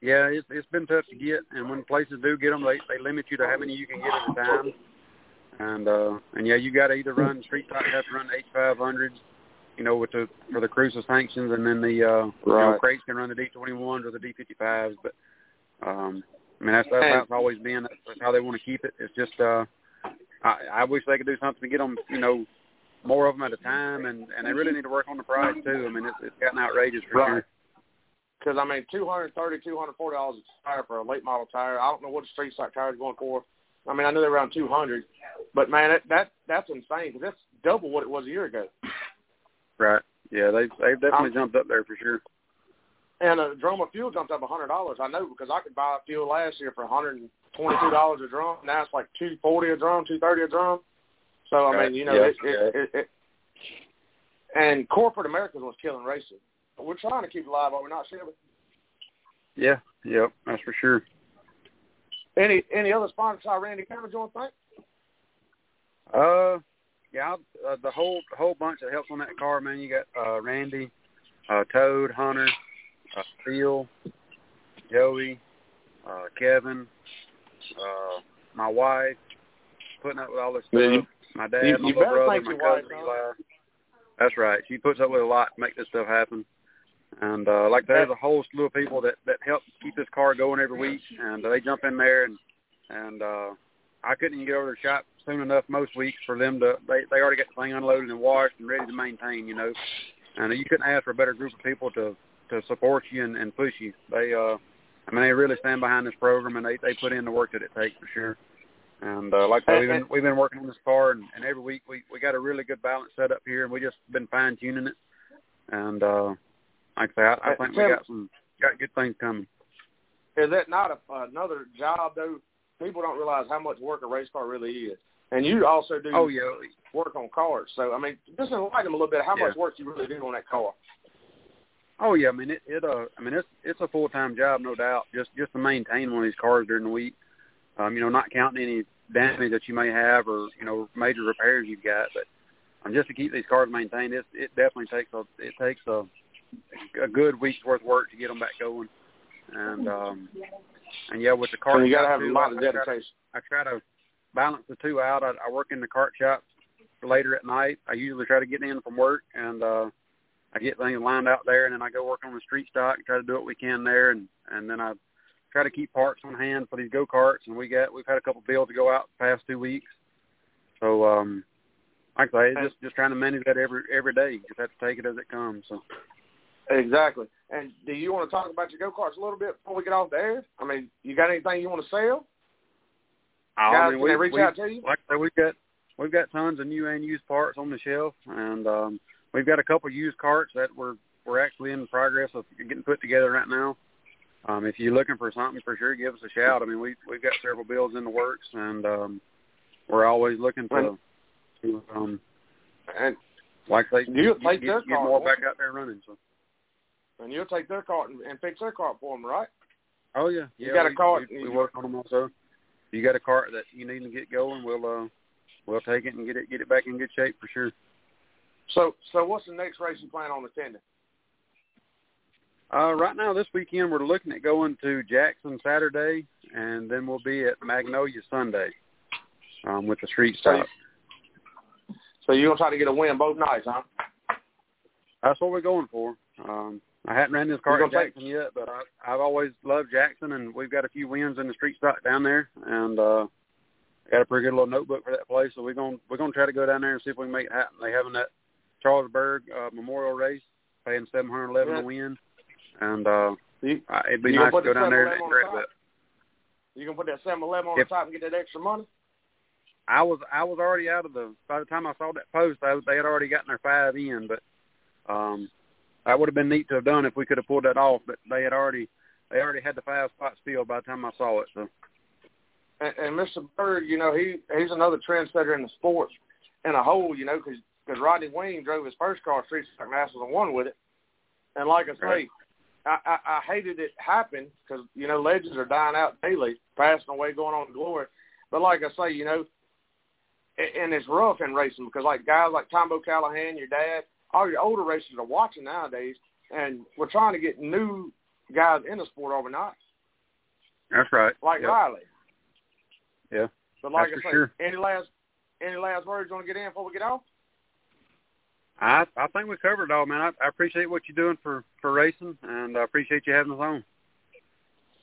Yeah, it's been tough to get, and when places do get them, they limit you to how many you can get at a time. And yeah, you got to either run street stock, have to run H500s, you know, for the Cruiser sanctions, and then the you know, crates can run the D21s or the D55s. But I mean, that's how it's always been. That's how they want to keep it. It's just I wish they could do something to get them, you know, more of them at a time, and they really need to work on the price too. I mean, it's gotten outrageous for sure. Because, I mean, $230, $240 a tire for a late model tire. I don't know what the street stock tire is going for. I mean, I know they're around $200. But, man, that's insane because that's double what it was a year ago. Right. Yeah, they've definitely jumped up there for sure. And a drum of fuel jumped up $100. I know because I could buy fuel last year for $122 a drum. Now it's like $240 a drum, $230 a drum. So, I mean, you know, and corporate America was killing racing. We're trying to keep it alive, but we're not sure. Yeah, yep, that's for sure. Any other sponsors, Randy Cummins, you want to thank? The whole bunch that helps on that car, man. You got Randy, Toad, Hunter, Phil, Joey, Kevin, my wife, putting up with all this stuff. My dad, my little brother, my cousin, Eli. That's right. She puts up with a lot to make this stuff happen. And, there's a whole slew of people that help keep this car going every week. And they jump in there. And I couldn't even get over to the shop soon enough most weeks for them to – they already got the thing unloaded and washed and ready to maintain, you know. And you couldn't ask for a better group of people to support you and push you. They really stand behind this program, and they put in the work that it takes for sure. And we've been working on this car, and every week we got a really good balance set up here, and we just been fine tuning it. And like I say, I think we got good things coming. Is that not another job though? People don't realize how much work a race car really is, and you also do work on cars. So I mean, just enlighten them a little bit how much work you really do on that car. Oh yeah, I mean it's a full-time job, no doubt. Just to maintain one of these cars during the week. You know, not counting any damage that you may have or, you know, major repairs you've got. But just to keep these cars maintained, it definitely takes a good week's worth of work to get them back going. And with the cart shop, you got to have a lot of dedication. I try to balance the two out. I work in the cart shop later at night. I usually try to get in from work, and I get things lined out there, and then I go work on the street stock and try to do what we can there, and then I try to keep parts on hand for these go-karts, and we've had a couple bills to go out the past 2 weeks. So, like I say, just trying to manage that every day. You just have to take it as it comes. So. Exactly. And do you want to talk about your go-karts a little bit before we get off the air? I mean, you got anything you want to sell? Can they reach out to you? Like I said, we've got tons of new and used parts on the shelf, and we've got a couple used carts that we're actually in the progress of getting put together right now. If you're looking for something, for sure, give us a shout. I mean, we've got several bills in the works, and we're always looking to like they get more back out there running. So. And you'll take their cart and fix their cart for them, right? Oh yeah, you got a cart. We work on them also. If you got a cart that you need to get going, we'll take it and get it back in good shape for sure. So what's the next race you plan on attending? Right now, this weekend, we're looking at going to Jackson Saturday, and then we'll be at Magnolia Sunday with the street stop. So you're going to try to get a win both nights, huh? That's what we're going for. I hadn't ran this car at Jackson yet, but I've always loved Jackson, and we've got a few wins in the street stock down there, and got a pretty good little notebook for that place, so we're going to try to go down there and see if we can make it happen. They're having that Charlesburg Memorial race, paying $711 to win. And it'd be nice to go down there and grab that. You gonna put that 7-Eleven on the top and get that extra money? I was already out of by the time I saw that post, they had already gotten their 5 in. But that would have been neat to have done if we could have pulled that off. But they already had the 5 spots filled by the time I saw it. So. And Mr. Bird, you know, he's another trendsetter in the sports in a whole, you know, because Rodney Wing drove his first car Street Stock Nationals and won with it. And like I say. Right. I hated it happen because, you know, legends are dying out daily, passing away, going on to glory. But like I say, you know, and it's rough in racing because, like, guys like Tombo Callahan, your dad, all your older racers are watching nowadays, and we're trying to get new guys in the sport, are we not? That's right. Like Riley. Yeah. But like I say, any last words you want to get in before we get off? I think we covered it all, man. I appreciate what you're doing for racing, and I appreciate you having us on.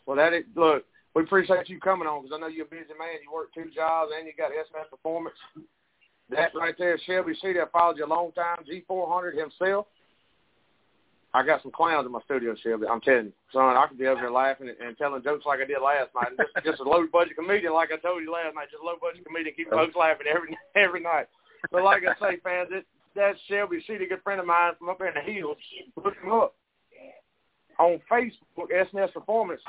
Well, look, we appreciate you coming on because I know you're a busy man. You work two jobs and you got SMS Performance. That right there, Shelby Sheedy, I followed you a long time. G400 himself. I got some clowns in my studio, Shelby. I'm telling you, son, I could be over here laughing and telling jokes like I did last night. Just a low-budget comedian, like I told you last night. Just a low-budget comedian, keep folks laughing every night. But like I say, fans, that's Shelby Sheedy, a good friend of mine from up in the hills. Look him up on Facebook, SNS Performance.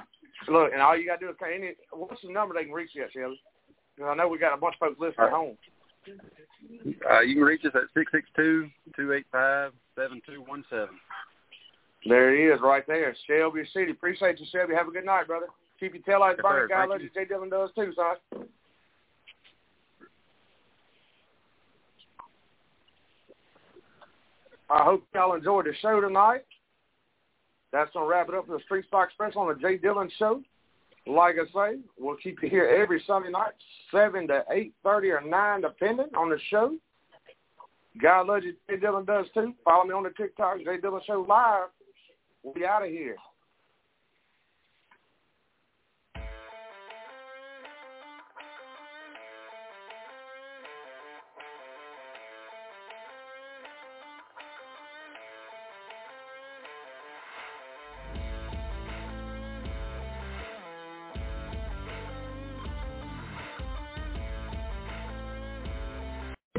Look, and all you got to do is what's the number they can reach you at, Shelby? Because I know we got a bunch of folks listening at home. You can reach us at 662-285-7217. There he is right there, Shelby Sheedy. Appreciate you, Shelby. Have a good night, brother. Keep your tail lights burning, guy. Love you. J. Dillon does too, son. I hope y'all enjoyed the show tonight. That's going to wrap it up for the Street Stock Special on the J. Dillon Show. Like I say, we'll keep you here every Sunday night, 7 to 8:30 or 9, depending on the show. God loves you, J. Dillon does too. Follow me on the TikTok, J. Dillon Show Live. We'll be out of here.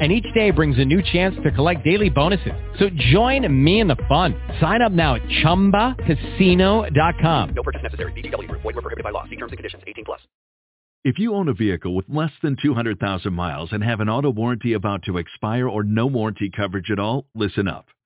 And each day brings a new chance to collect daily bonuses. So join me in the fun. Sign up now at ChumbaCasino.com. No purchase necessary. VGW Group. Void where prohibited by law. See terms and conditions. 18+. If you own a vehicle with less than 200,000 miles and have an auto warranty about to expire or no warranty coverage at all, listen up.